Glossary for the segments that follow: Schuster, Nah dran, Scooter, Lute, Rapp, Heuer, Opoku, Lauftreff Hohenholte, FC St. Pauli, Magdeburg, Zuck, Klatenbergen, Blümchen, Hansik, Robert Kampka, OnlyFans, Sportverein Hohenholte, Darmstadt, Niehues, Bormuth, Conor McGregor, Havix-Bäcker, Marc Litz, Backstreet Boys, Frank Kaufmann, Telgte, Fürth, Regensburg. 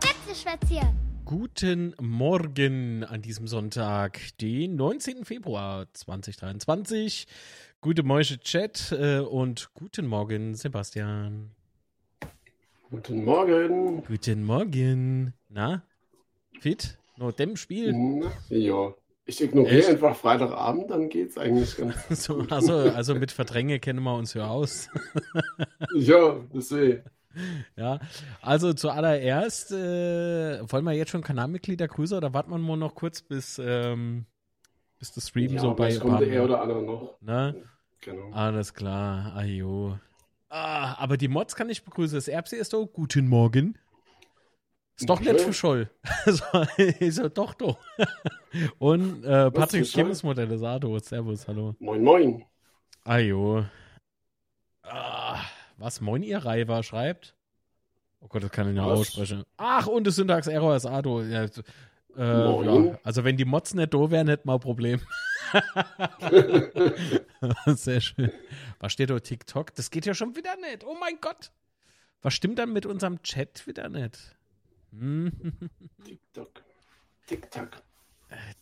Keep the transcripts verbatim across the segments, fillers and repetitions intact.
Betze Schwätzje. Guten Morgen an diesem Sonntag, den neunzehnten Februar zweitausenddreiundzwanzig. Gute Morgen, Chat, und guten Morgen, Sebastian. Guten Morgen. Guten Morgen. Na, fit? Noch dem Spiel? Na, ja. Ich ignoriere Echt? einfach Freitagabend, dann geht's eigentlich ganz so, gut. Also, also mit Verdränge kennen wir uns ja aus. Ja, das sehe ich. Ja, also zuallererst äh, wollen wir jetzt schon Kanalmitglieder grüßen oder warten wir mal noch kurz, bis, ähm, bis das Stream ja, so bei ist? Kommt er oder andere noch. Ne? Genau. Alles klar, ajo. Ah, aber die Mods kann ich begrüßen. Das Erbse ist doch, guten Morgen. Ist doch okay. Nicht für Scholl. Ist ja doch doch. Und äh, Patrick Schimmelsmodell des Ado. Servus, hallo. Moin, moin. Ajo. Ah. Was Moin ihr Reiber schreibt? Oh Gott, das kann ich nicht aussprechen. Ach, und das Syntax-Error ist Ado. Ja, äh, ja. Also wenn die Mods nicht do wären, hätten wir ein Problem. Sehr schön. Was steht da? TikTok? Das geht ja schon wieder nicht. Oh mein Gott. Was stimmt dann mit unserem Chat wieder nicht? Hm. TikTok. TikTok.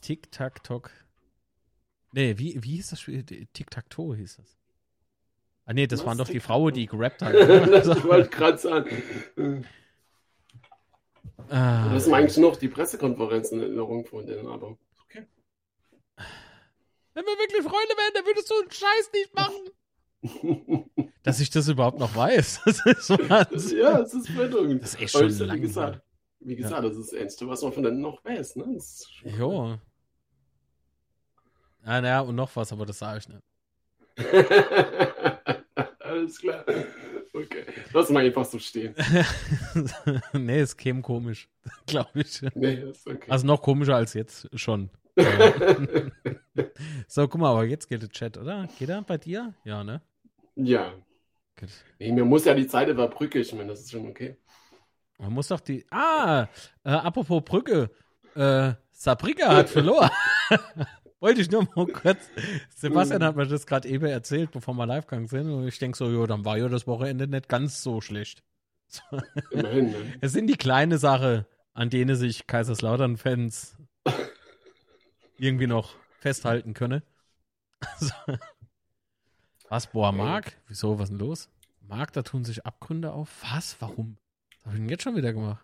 Tick-Tack-Tock. Nee, wie, wie hieß das Spiel? Tic-Tac-Toe hieß das. Ah nee, das Was waren doch die Frauen, die gerappt haben. Das wollte ich gerade sagen. Ah. Das sind eigentlich noch die Pressekonferenzen in Erinnerung von denen, aber okay. Wenn wir wirklich Freunde wären, dann würdest du einen Scheiß nicht machen. Dass ich das überhaupt noch weiß. Das ist Wahnsinn. Ja, das ist Bildung. Das ist echt schon lange. Wie gesagt, wie gesagt ja. Das ist das Einzige, was man von denen noch weiß. Ne? Jo. Ah, naja, und noch was, aber das sage ich nicht. Alles klar. Okay. Lass mal einfach so stehen. Nee, es käme komisch, glaube ich. Nee, ist okay. Also noch komischer als jetzt schon. So, guck mal, aber jetzt geht der Chat, oder? Geht er bei dir? Ja, ne? Ja. Gut. Nee, mir muss ja die Zeit überbrücken, ich meine, das ist schon okay. Man muss doch die. Ah! Äh, apropos Brücke. Äh, Saarbrücken hat verloren. Wollte ich nur mal kurz. Sebastian hat mir das gerade eben erzählt, bevor wir live gegangen sind. Und ich denke so, jo, dann war ja das Wochenende nicht ganz so schlecht. So. Immerhin, ne? Es sind die kleine Sache, an denen sich Kaiserslautern-Fans irgendwie noch festhalten können. So. Was, boah, Marc? Wieso, was ist denn los? Marc, da tun sich Abgründe auf. Was? Warum? Was habe ich denn jetzt schon wieder gemacht?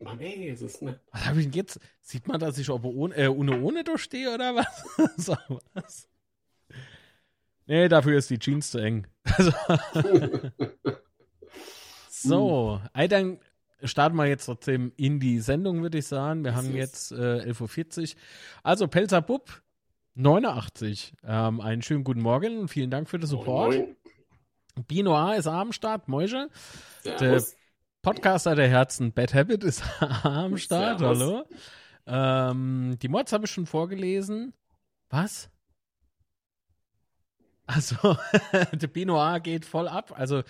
Man weiß es, ne? Was habe ich denn jetzt? Sieht man, dass ich ob ohne, äh, ohne ohne durchstehe oder was? So, was? Nee, dafür ist die Jeans zu eng. Also, so, also, dann starten wir jetzt trotzdem in die Sendung, würde ich sagen. Wir das haben jetzt äh, elf Uhr vierzig. Also, Pelzer Bub, neunundachtzig. Ähm, einen schönen guten Morgen und vielen Dank für den Support. Moin, moin. Binoir ist am Start. Moische. Servus. Podcaster der Herzen, Bad Habit ist am Start, Servus. Hallo. Ähm, die Mods habe ich schon vorgelesen. Was? Also, der Binoir geht voll ab. Also,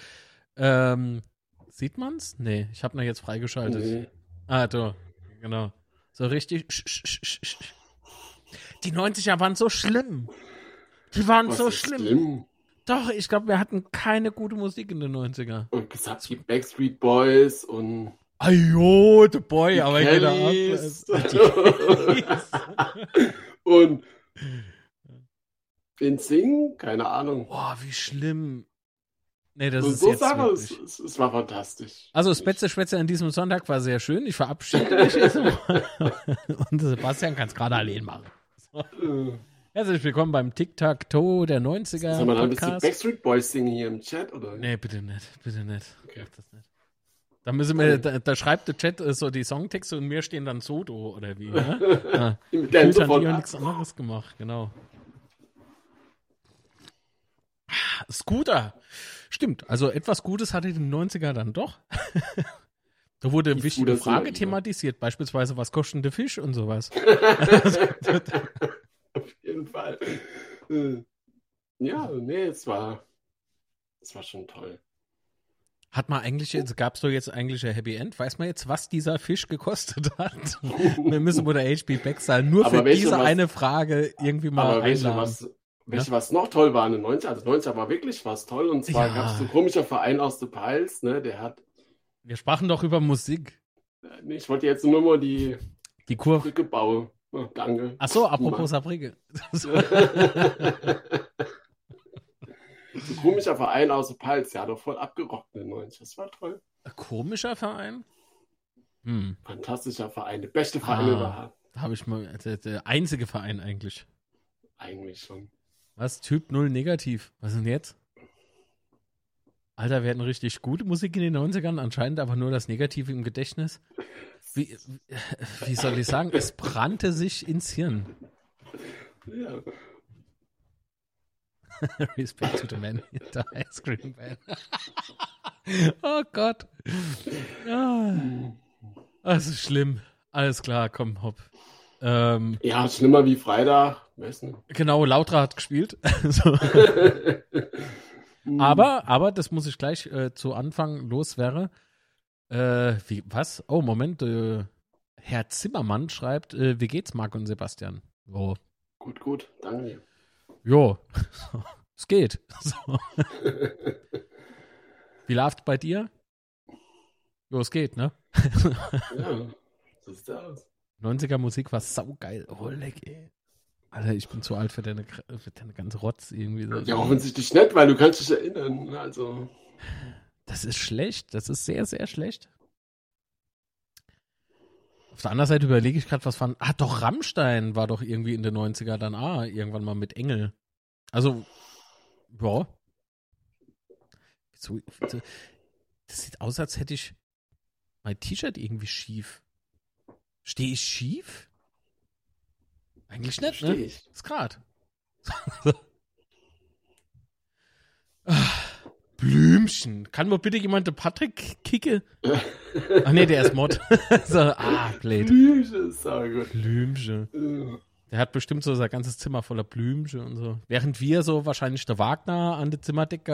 ähm, sieht man's? Nee, ich habe noch jetzt freigeschaltet. Nee. Ah, du, genau. So richtig. Sch, sch, sch, sch. Die neunziger waren so schlimm. Die waren Was so schlimm. schlimm? Doch, ich glaube, wir hatten keine gute Musik in den neunziger. Und gesagt, die Backstreet Boys und... Ajo, ah, the Boy, aber jeder ab. Und den Singen, keine Ahnung. Boah, wie schlimm. Nee, das und ist so jetzt Sache, es, es, es war fantastisch. Also das Betze Schwätzje an diesem Sonntag war sehr schön. Ich verabschiede mich jetzt mal. Und Sebastian kann es gerade allein machen. So. Herzlich willkommen beim Tic-Tac-Toe der neunziger. Sollen wir dann ein bisschen Backstreet Boys singen hier im Chat? Oder? Nee, bitte nicht. Bitte nicht. Okay. Das nicht. Da, müssen wir, da, da schreibt der Chat so die Songtexte und mir stehen dann Sodo oder wie. Ne? Ja. Mit deinem Sodo. Ich habe nichts anderes gemacht, genau. Scooter. Stimmt, also etwas Gutes hatte den neunziger dann doch. Da wurde eine wichtige Frage thematisiert, beispielsweise, was kostet der Fisch und sowas. Auf jeden Fall. Ja, nee, es war, es war schon toll. Hat man eigentlich, oh. gab es doch jetzt eigentlich ein Happy End? Weiß man jetzt, was dieser Fisch gekostet hat? Wir müssen oder H B Beck sein, nur aber für diese was, eine Frage irgendwie mal aber welche was, welche ja? was noch toll war in den neunziger, also neunziger war wirklich was toll, und zwar ja. gab es ein komischer Verein aus der Pals, ne, der hat... Wir sprachen doch über Musik. Ich wollte jetzt nur mal die... Die Kurve. Gebaue. Oh, danke. Ach so, apropos Saarbrücken. Ein komischer Verein aus der Palz, der hat doch voll abgerockt in den neunzigern. Das war toll. Ein komischer Verein? Hm. Fantastischer Verein, der beste Verein überhaupt. Ah, da habe ich mal, der, der einzige Verein eigentlich. Eigentlich schon. Was? Typ null negativ. Was denn jetzt? Alter, wir hatten richtig gute Musik in den neunzigern, anscheinend aber nur das Negative im Gedächtnis. Wie, wie soll ich sagen? Es brannte sich ins Hirn. Ja. Respect to the man in the ice cream van. Oh Gott. Ah. Das ist schlimm. Alles klar, komm, hopp. Ähm, ja, schlimmer wie Freitag. Genau, Lautra hat gespielt. So. Aber, aber, das muss ich gleich äh, zu Anfang loswerden. Äh, wie, was? Oh, Moment. Äh, Herr Zimmermann schreibt, äh, wie geht's, Marc und Sebastian? Oh. Gut, gut. Danke. Jo. Es geht. So. Wie läuft's bei dir? Jo, es geht, ne? Ja, so sieht's aus. neunziger Musik war saugeil. Oh, leck, ey. Alter, ich bin zu alt für deine, für deine ganze Rotz irgendwie. So. Ja, offensichtlich nicht, weil du kannst dich erinnern. Also. Das ist schlecht. Das ist sehr, sehr schlecht. Auf der anderen Seite überlege ich gerade, was waren... Ah, doch, Rammstein war doch irgendwie in den neunzigern dann ah, irgendwann mal mit Engel. Also, ja. Das sieht aus, als hätte ich mein T-Shirt irgendwie schief. Stehe ich schief? Eigentlich nicht, ne? Ist gerade. Blümchen. Kann mir bitte jemand den Patrick kicke? Ach nee, der ist Mod. So, ah, blöd. Blümchen ist so gut. Blümchen. Der hat bestimmt so sein ganzes Zimmer voller Blümchen und so. Während wir so wahrscheinlich der Wagner an der Zimmerdecke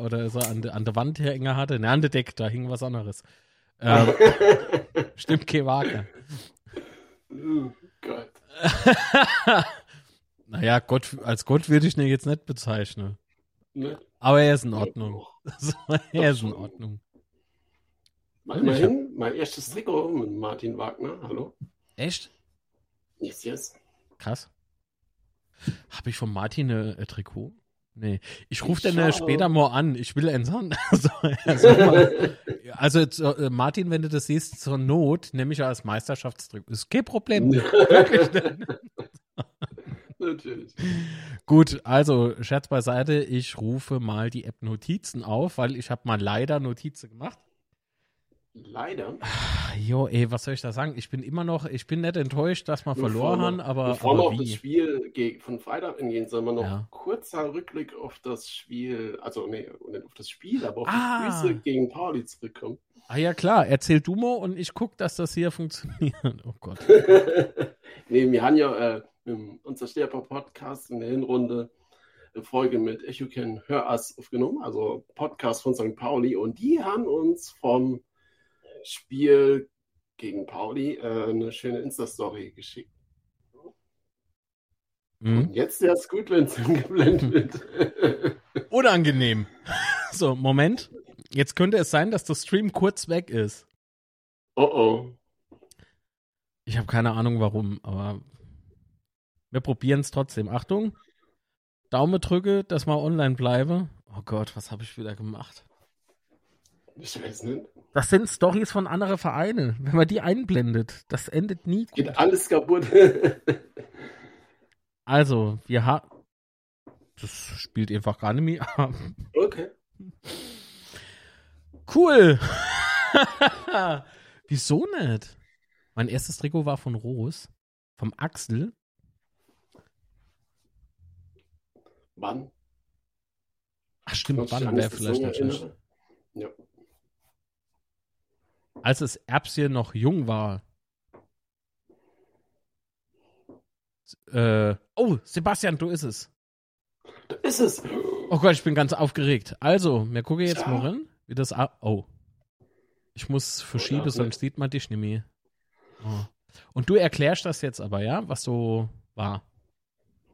äh, oder so an der an de Wand hängen hatte. Ne, an der Decke, da hing was anderes. Ähm, stimmt, kein Wagner. Gott. Naja, Gott, als Gott würde ich ihn jetzt nicht bezeichnen. Nee. Aber er ist in Ordnung. Nee. Er ist in Ordnung. Mal, mal hin, mein erstes Trikot mit Martin Wagner. Hallo. Echt? Yes, yes. Krass. Habe ich von Martin ein äh, Trikot? Nee. Ich rufe dann äh, später mal an. Ich will eins haben. Also, also jetzt, äh, Martin, wenn du das siehst, zur Not, nehme ich ja als Meisterschaftstrikot. Ist kein Problem. Natürlich. Gut, also Scherz beiseite. Ich rufe mal die App Notizen auf, weil ich habe mal leider Notizen gemacht. Leider? Ach, jo, ey, was soll ich da sagen? Ich bin immer noch, ich bin nicht enttäuscht, dass wir Nur verloren haben, aber Bevor aber wir auf wie? das Spiel gegen, von Freitag hingehen, sollen wir noch ja. kurzer Rückblick auf das Spiel, also nee, nicht auf das Spiel, aber auf ah. das Spiel gegen Pauli zurückkommen. Ah ja, klar, erzähl du mal und ich guck, dass das hier funktioniert. Oh Gott. Nee, wir haben ja äh, im unser Stärper-Podcast in der Hinrunde eine Folge mit If You Can Hear Us aufgenommen, also Podcast von Sankt Pauli, und die haben uns vom Spiel gegen Pauli äh, eine schöne Insta-Story geschickt. Mhm. Und jetzt wäre es gut, wenn es geblendet wird. Unangenehm. So, Moment. Jetzt könnte es sein, dass der Stream kurz weg ist. Oh oh. Ich habe keine Ahnung warum, aber wir probieren es trotzdem. Achtung. Daumen drücke, dass mal online bleibe. Oh Gott, was habe ich wieder gemacht? Ich weiß nicht. Das sind Storys von anderen Vereinen. Wenn man die einblendet, das endet nie gut. Geht alles kaputt. Also, wir haben... Das spielt einfach gar nicht mehr ab. Okay. Cool. Wieso nicht? Mein erstes Trikot war von Rose. Vom Axel. Wann? Ach stimmt, wann wäre vielleicht nicht schlecht. Ja. Als es Erbs hier noch jung war. Äh, oh, Sebastian, du ist es. Da ist es. Oh Gott, ich bin ganz aufgeregt. Also, wir gucken jetzt ja. mal rein. Wie das. Oh. Ich muss verschieben, oh, ja, sonst sieht man dich nicht mehr. Oh. Und du erklärst das jetzt aber, ja? Was so war.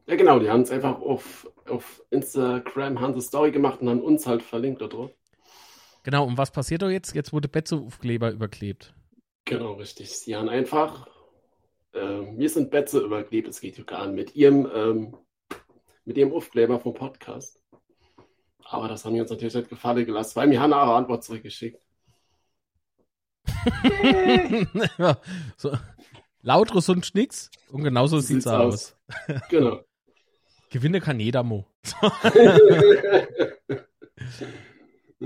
Ja, genau. Die haben es einfach auf, auf Instagram, haben eine Story gemacht und haben uns halt verlinkt da drauf. Genau. Und was passiert da jetzt? Jetzt wurde Betze-Aufkleber überklebt. Genau, richtig. Sie haben einfach. Ähm, wir sind Betze überklebt. Es geht sogar an mit ihrem. Ähm, mit ihrem Aufkleber vom Podcast. Aber das haben wir uns natürlich nicht gefallen gelassen, weil mir Hanna eine Antwort zurückgeschickt. Ja, so, lauteres und nix. Und genauso sieht es aus. aus. Genau. Gewinne kann jeder Mo.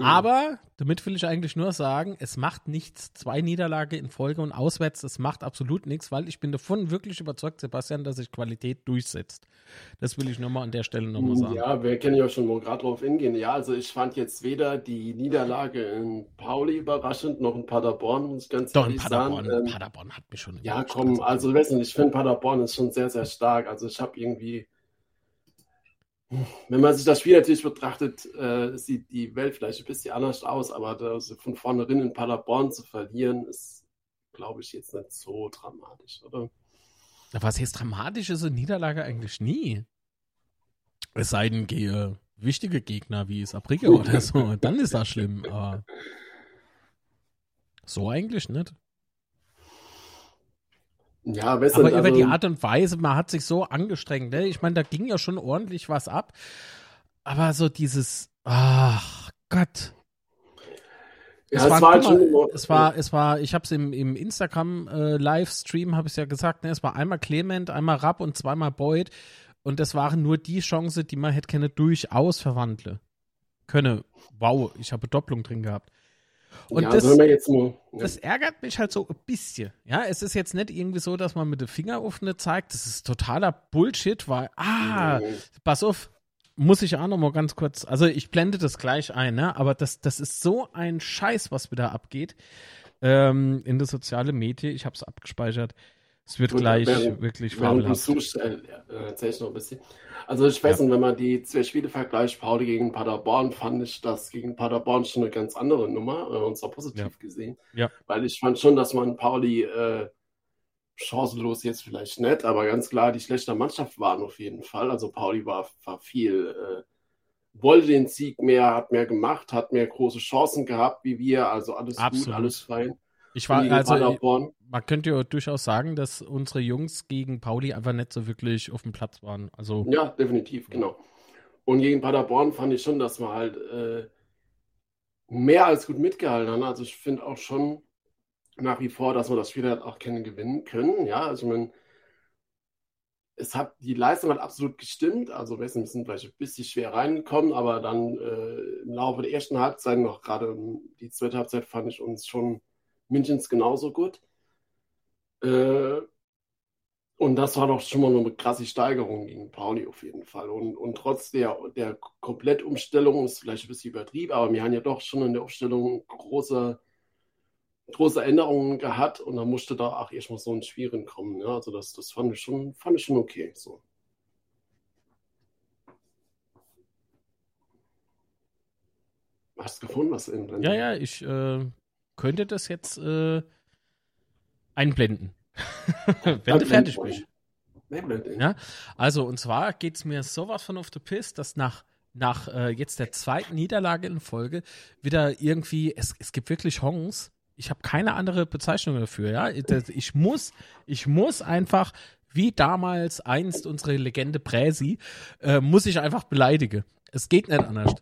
Aber damit will ich eigentlich nur sagen, es macht nichts. Zwei Niederlage in Folge und auswärts, es macht absolut nichts, weil ich bin davon wirklich überzeugt, Sebastian, dass sich Qualität durchsetzt. Das will ich nochmal an der Stelle nochmal sagen. Ja, wir können ja schon mal gerade drauf hingehen. Ja, also ich fand jetzt weder die Niederlage in Pauli überraschend, noch in Paderborn, muss ich ganz Doch, ehrlich Paderborn, sagen. Ähm, Paderborn hat mich schon Ja, komm, also ich weiß nicht, ich finde Paderborn ist schon sehr, sehr stark. Also ich habe irgendwie... Wenn man sich das Spiel natürlich betrachtet, äh, sieht die Welt vielleicht ein bisschen anders aus, aber das von vornherein in Paderborn zu verlieren, ist, glaube ich, jetzt nicht so dramatisch, oder? Was heißt dramatisch ist eine Niederlage eigentlich nie. Es sei denn, gehe wichtige Gegner wie Saarbrücken oder so, dann ist das schlimm, aber so eigentlich nicht. Ja, aber über also, die Art und Weise, man hat sich so angestrengt, ne? Ich meine, da ging ja schon ordentlich was ab, aber so dieses, ach Gott. Ja, es, es war, war schon mal, es war, es war, ich habe es im, im Instagram-Livestream, äh, habe ich ja gesagt, ne? Es war einmal Clement, einmal Rapp und zweimal Beuth und das waren nur die Chancen, die man hätte keine durchaus verwandeln können. Wow, ich habe Doppelung drin gehabt. Und ja, das, also jetzt mal, ja. das ärgert mich halt so ein bisschen. Ja, es ist jetzt nicht irgendwie so, dass man mit dem Finger auf eine zeigt. Das ist totaler Bullshit, weil, ah, nee. pass auf, muss ich auch noch mal ganz kurz, also ich blende das gleich ein, ne? Aber das, das ist so ein Scheiß, was wieder abgeht ähm, in den sozialen Medien. Ich habe es abgespeichert. Es wird Und gleich während, wirklich fabelhaft. Äh, erzähl ich noch ein bisschen. Also ich weiß ja. nicht, wenn man die zwei Spiele vergleicht, Pauli gegen Paderborn, fand ich das gegen Paderborn schon eine ganz andere Nummer, äh, und zwar positiv ja. gesehen. Ja. Weil ich fand schon, dass man Pauli äh, chancenlos jetzt vielleicht nicht, aber ganz klar die schlechte Mannschaft waren auf jeden Fall. Also Pauli war, war viel, äh, wollte den Sieg mehr, hat mehr gemacht, hat mehr große Chancen gehabt wie wir, also alles Absolut. gut, alles fein. Ich war also, man könnte ja durchaus sagen, dass unsere Jungs gegen Pauli einfach nicht so wirklich auf dem Platz waren. Also ja, definitiv, genau. Und gegen Paderborn fand ich schon, dass wir halt äh, mehr als gut mitgehalten haben. Also ich finde auch schon nach wie vor, dass wir das Spiel halt auch kennen gewinnen können. Ja, also ich meine, es hat, die Leistung hat absolut gestimmt. Also wir sind vielleicht ein bisschen schwer reingekommen, aber dann äh, im Laufe der ersten Halbzeit, noch gerade die zweite Halbzeit, fand ich uns schon Münchens genauso gut. Äh, und das war doch schon mal eine krasse Steigerung gegen Pauli auf jeden Fall. Und, und trotz der, der Komplettumstellung, ist vielleicht ein bisschen übertrieben, aber wir haben ja doch schon in der Umstellung große, große Änderungen gehabt und dann musste da auch erstmal so ein Schwieren kommen. Ja? Also das, das fand ich schon, fand ich schon okay. So. Hast du gefunden, was in drin? Ja, ja, ich... Äh könnte das jetzt äh, einblenden, wenn du fertig bist. Ja? Also, und zwar geht es mir sowas von auf die Piste, dass nach, nach äh, jetzt der zweiten Niederlage in Folge wieder irgendwie, es, es gibt wirklich Hongs, ich habe keine andere Bezeichnung dafür, ja, ich muss, ich muss einfach, wie damals einst unsere Legende Präsi, äh, muss ich einfach beleidigen. Es geht nicht anders.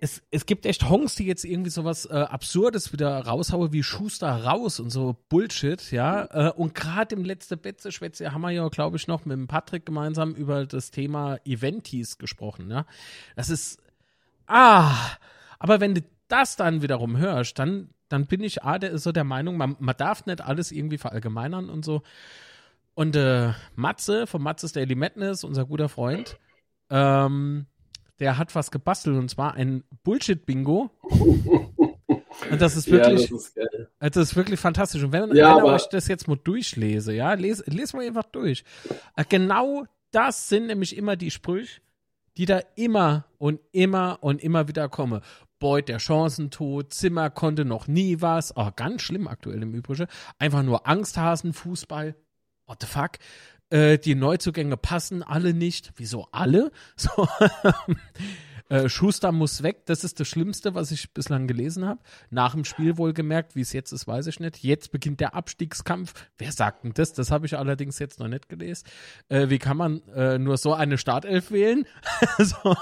Es, es gibt echt Hongs, die jetzt irgendwie sowas äh, Absurdes wieder raushauen, wie Schuster raus und so Bullshit, ja. Äh, und gerade im letzten Betze Schwätzje haben wir ja, glaube ich, noch mit dem Patrick gemeinsam über das Thema Eventis gesprochen, ja. Das ist, ah, aber wenn du das dann wiederum hörst, dann, dann bin ich ah, der, so der Meinung, man, man darf nicht alles irgendwie verallgemeinern und so. Und äh, Matze von Matzes Daily Madness, unser guter Freund, ähm, der hat was gebastelt und zwar ein Bullshit-Bingo. Und das ist wirklich, ja, das ist geil. Also das ist wirklich fantastisch. Und wenn, ja, wenn ich das jetzt mal durchlese, ja, lese les mal einfach durch. Genau das sind nämlich immer die Sprüche, die da immer und immer und immer wieder kommen. Boyd, der Chancentod, Zimmer konnte noch nie was, oh, ganz schlimm aktuell im Übrigen, einfach nur Angsthasen-Fußball, what the fuck, äh, die Neuzugänge passen alle nicht, wieso alle? So, äh, Schuster muss weg, das ist das Schlimmste, was ich bislang gelesen habe, nach dem Spiel wohlgemerkt, wie es jetzt ist, weiß ich nicht, jetzt beginnt der Abstiegskampf, wer sagt denn das, das habe ich allerdings jetzt noch nicht gelesen, äh, wie kann man äh, nur so eine Startelf wählen? So,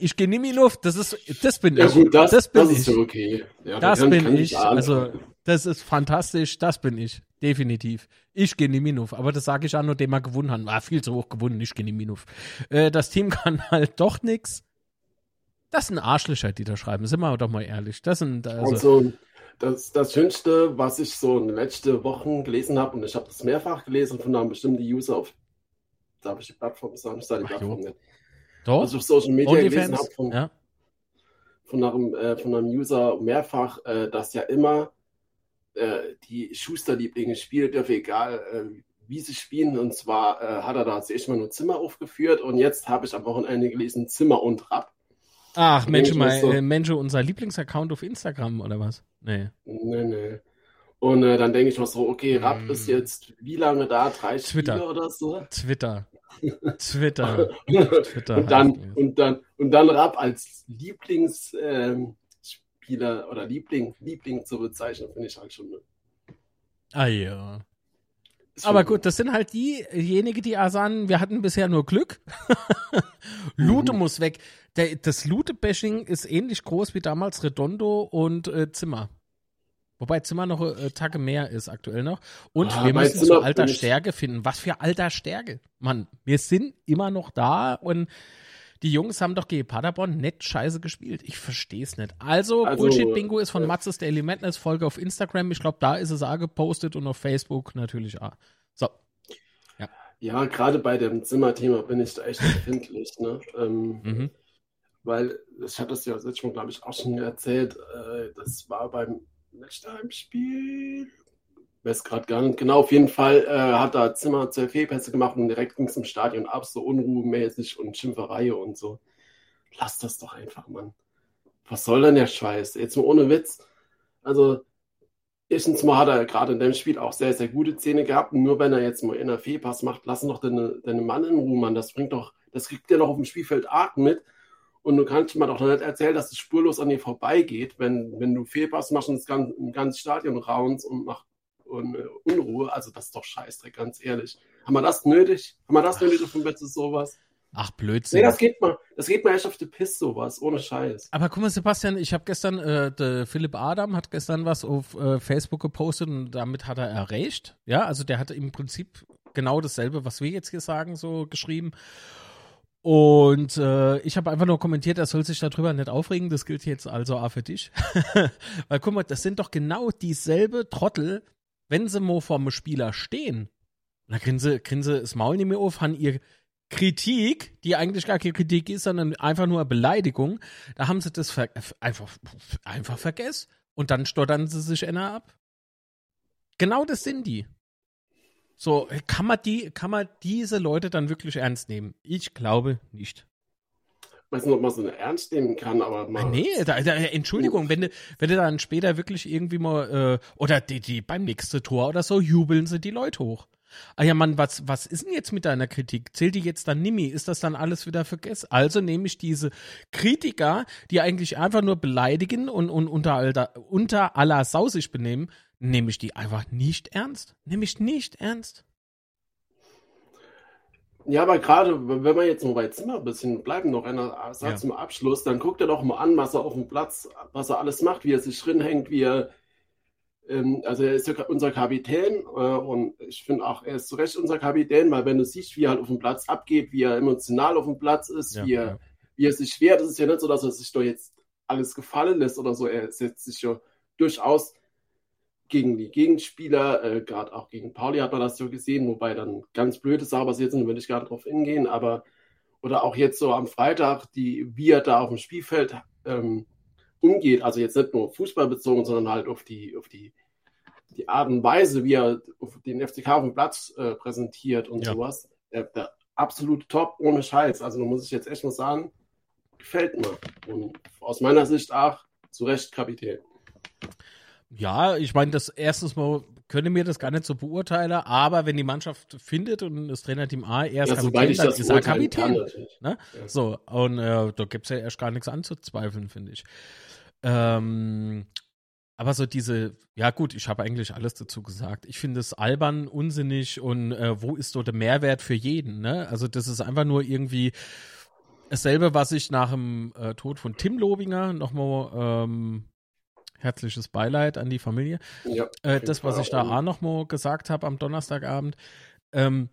ich gehe nie in die Luft, das ist, das bin ja, ich. Gut, das, das bin das ist ich. Okay. Ja, das kann, bin kann ich. ich also, das ist fantastisch, das bin ich. Definitiv. Ich gehe nie in die Luft. Aber das sage ich auch nur, dem wir gewonnen haben. Ah, viel zu hoch gewonnen, ich gehe nie in die Luft. Äh, das Team kann halt doch nichts. Das sind Arschlöcher, die da schreiben, sind wir doch mal ehrlich. Das sind also. Und so, das, das Schönste, was ich so in den letzten Wochen gelesen habe, und ich habe das mehrfach gelesen von einem bestimmten User auf, darf ich die Plattform sagen, ich sage die Plattform nicht. Doch. Was ich auf Social Media Only gelesen habe von, ja. von, einem, äh, von einem User mehrfach, äh, dass ja immer äh, die Schuster-Lieblinge spielen dürfen, egal äh, wie sie spielen. Und zwar äh, hat er da zuerst mal nur Zimmer aufgeführt und jetzt habe ich am Wochenende gelesen Zimmer und Rapp. Ach, Mensch, mein, so, äh, Mensch, unser Lieblingsaccount auf Instagram oder was? Nee. Nee, nee. Und äh, dann denke ich mir so, okay, Rapp hm. ist jetzt wie lange da? Drei Twitter. Spiele oder so? Twitter. Twitter. Twitter und, dann, und, dann, und dann Rapp als Lieblingsspieler äh, oder Liebling, Liebling zu bezeichnen, finde ich halt schon. Ne? Ah ja. Schon aber gut, das sind halt diejenigen, die sagen, wir hatten bisher nur Glück. Lute mhm. muss weg. Der, das Lute-Bashing ist ähnlich groß wie damals Redondo und äh, Zimmer. Wobei Zimmer noch äh, Tage mehr ist aktuell noch. Und ah, wir müssen Zimmer zu alter Stärke finden. Was für alter Stärke. Mann, wir sind immer noch da und die Jungs haben doch gegen Paderborn nett scheiße gespielt. Ich verstehe es nicht. Also, also Bullshit-Bingo ist von ja. Matzes Daily Madness, Folge auf Instagram. Ich glaube, da ist es auch gepostet und auf Facebook natürlich auch. So. Ja, ja gerade bei dem Zimmer-Thema bin ich da echt empfindlich. Ne? Ähm, mhm. Weil, ich hatte das ja letztes Mal, glaube ich, auch schon erzählt, äh, das war beim letzte Heimspiel. Weiß gerade gar nicht. Genau, auf jeden Fall äh, hat da Zimmer zwei Fehlpässe gemacht und direkt ging es im Stadion ab, so unruhemäßig und Schimpferei und so. Lass das doch einfach, Mann. Was soll denn der Scheiß? Jetzt mal ohne Witz. Also, erstens mal hat er gerade in dem Spiel auch sehr, sehr gute Szene gehabt. Und nur wenn er jetzt mal einen Fehlpass macht, lass doch deine, deine Mann in Ruhe, Mann. Das bringt doch, das kriegt der doch auf dem Spielfeld Art mit. Und du kannst mir doch nicht erzählen, dass es spurlos an dir vorbeigeht, wenn, wenn du Fehlpass machst und das ganze, ganze Stadion raunst und macht und, äh, Unruhe. Also das ist doch Scheißdreck, ganz ehrlich. Haben wir das nötig? Haben wir das Ach. nötig auf dem Betze sowas? Ach, Blödsinn. Nee, das geht mal, das geht mal echt auf die Piss sowas, ohne Scheiß. Aber guck mal, Sebastian, ich habe gestern, äh, der Philipp Adam hat gestern was auf äh, Facebook gepostet und damit hat er erreicht. Ja, also der hat im Prinzip genau dasselbe, was wir jetzt hier sagen, so geschrieben. Und äh, ich habe einfach nur kommentiert, er soll sich darüber nicht aufregen, das gilt jetzt also auch für dich. Weil guck mal, das sind doch genau dieselbe Trottel, wenn sie mal vor dem Spieler stehen. Und dann kriegen sie, kriegen sie das Maul nicht mehr auf, haben ihre Kritik, die eigentlich gar keine Kritik ist, sondern einfach nur eine Beleidigung, da haben sie das ver- einfach, einfach vergessen und dann stottern sie sich einer ab. Genau das sind die. So, kann man, die, kann man diese Leute dann wirklich ernst nehmen? Ich glaube nicht. Ich weiß nicht, ob man so ernst nehmen kann, aber mal. Nee, da, da, Entschuldigung, wenn du, wenn du dann später wirklich irgendwie mal, äh, oder die, die beim nächsten Tor oder so, jubeln sie die Leute hoch. Ah ja, Mann, was, was ist denn jetzt mit deiner Kritik? Zählt die jetzt dann Nimi? Ist das dann alles wieder vergessen? Also nehme ich diese Kritiker, die eigentlich einfach nur beleidigen und, und unter, unter aller Sau sich benehmen, nehme ich die einfach nicht ernst. Nehme ich nicht ernst. Ja, aber gerade, wenn wir jetzt noch bei Zimmer ein bisschen bleiben, noch einer Satz ja. zum Abschluss, dann guckt er doch mal an, was er auf dem Platz, was er alles macht, wie er sich drin hängt, wie er also er ist ja unser Kapitän äh, und ich finde auch, er ist zu Recht unser Kapitän, weil wenn du siehst, wie er halt auf dem Platz abgeht, wie er emotional auf dem Platz ist, ja, wie, er, ja. wie er sich wehrt, es ist ja nicht so, dass er sich doch jetzt alles gefallen lässt oder so, er setzt sich ja durchaus gegen die Gegenspieler, äh, gerade auch gegen Pauli hat man das ja gesehen, wobei dann ganz blöde Sachen passiert sind, da würde ich gar nicht drauf hingehen, aber oder auch jetzt so am Freitag, die, wie er da auf dem Spielfeld ähm, umgeht, also jetzt nicht nur fußballbezogen, sondern halt auf die, auf die, die Art und Weise, wie er den F C K auf dem Platz äh, präsentiert und ja. sowas, der, der absolute Top ohne Scheiß. Also da muss ich jetzt echt mal sagen, gefällt mir. Und aus meiner Sicht auch zu Recht Kapitän. Ja, ich meine, das erstens mal könnte mir das gar nicht so beurteilen, aber wenn die Mannschaft findet und das Trainerteam A erst ja, Kapitän, dann ist er Kapitän. Ne? Ja. So, und äh, da gibt es ja erst gar nichts anzuzweifeln, finde ich. Ähm, aber so diese, ja gut, ich habe eigentlich alles dazu gesagt. Ich finde es albern, unsinnig und äh, wo ist so der Mehrwert für jeden? Ne? Also das ist einfach nur irgendwie dasselbe, was ich nach dem äh, Tod von Tim Lobinger nochmal ähm, herzliches Beileid an die Familie. Ja, äh, das, was ich da auch nochmal gesagt habe am Donnerstagabend, ähm,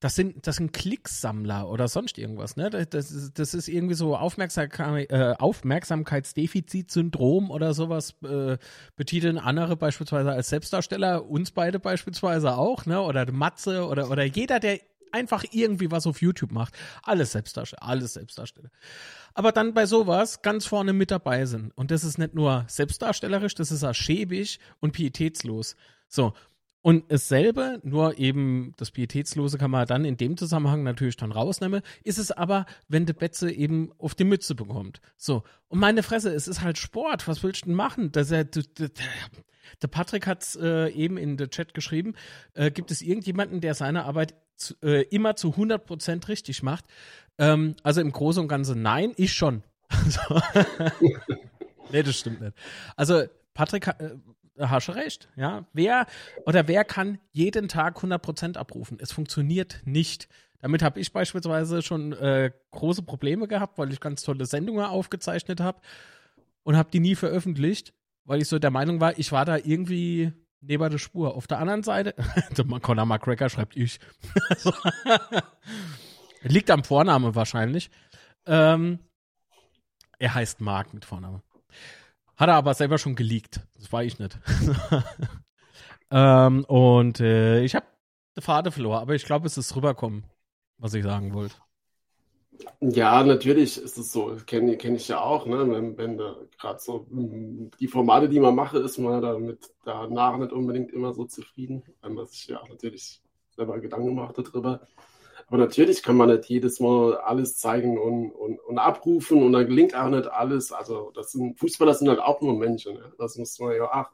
das sind, das sind Klicksammler oder sonst irgendwas, ne? Das, das, ist, das ist irgendwie so Aufmerksamkeit, äh, Aufmerksamkeitsdefizitsyndrom oder sowas, äh, betiteln andere beispielsweise als Selbstdarsteller, uns beide beispielsweise auch, ne? Oder Matze oder, oder jeder, der einfach irgendwie was auf YouTube macht. Alles Selbstdarsteller, alles Selbstdarsteller. Aber dann bei sowas ganz vorne mit dabei sind. Und das ist nicht nur selbstdarstellerisch, das ist auch schäbig und pietätslos. So. Und dasselbe, nur eben das Pietätslose kann man dann in dem Zusammenhang natürlich dann rausnehmen, ist es aber, wenn der Betze eben auf die Mütze bekommt. So. Und meine Fresse, es ist halt Sport. Was willst du denn machen? Das, das, das, der Patrick hat es äh, eben in den Chat geschrieben. Äh, gibt es irgendjemanden, der seine Arbeit zu, äh, immer zu hundert Prozent richtig macht? Ähm, also im Großen und Ganzen nein, ich schon. Nee, das stimmt nicht. Also Patrick hat... Äh, hast du recht, ja. Wer oder wer kann jeden Tag hundert Prozent abrufen? Es funktioniert nicht. Damit habe ich beispielsweise schon äh, große Probleme gehabt, weil ich ganz tolle Sendungen aufgezeichnet habe und habe die nie veröffentlicht, weil ich so der Meinung war, ich war da irgendwie neben der Spur. Auf der anderen Seite, Conor McGregor schreibt ich. Liegt am Vorname wahrscheinlich. Ähm, er heißt Marc mit Vorname. Hat er aber selber schon geleakt. Das war ich nicht. ähm, und äh, ich habe die Fahrt verloren, aber ich glaube, es ist rüberkommen, was ich sagen wollte. Ja, natürlich ist es so. Kenne kenn ich ja auch. Ne? Wenn, wenn da gerade so die Formate, die man mache, ist man damit danach nicht unbedingt immer so zufrieden. Weil man sich ja auch natürlich selber Gedanken machte drüber. Aber natürlich kann man nicht jedes Mal alles zeigen und, und, und abrufen und dann gelingt auch nicht alles. Also das sind Fußballer sind halt auch nur Menschen. Ne? Das muss man ja auch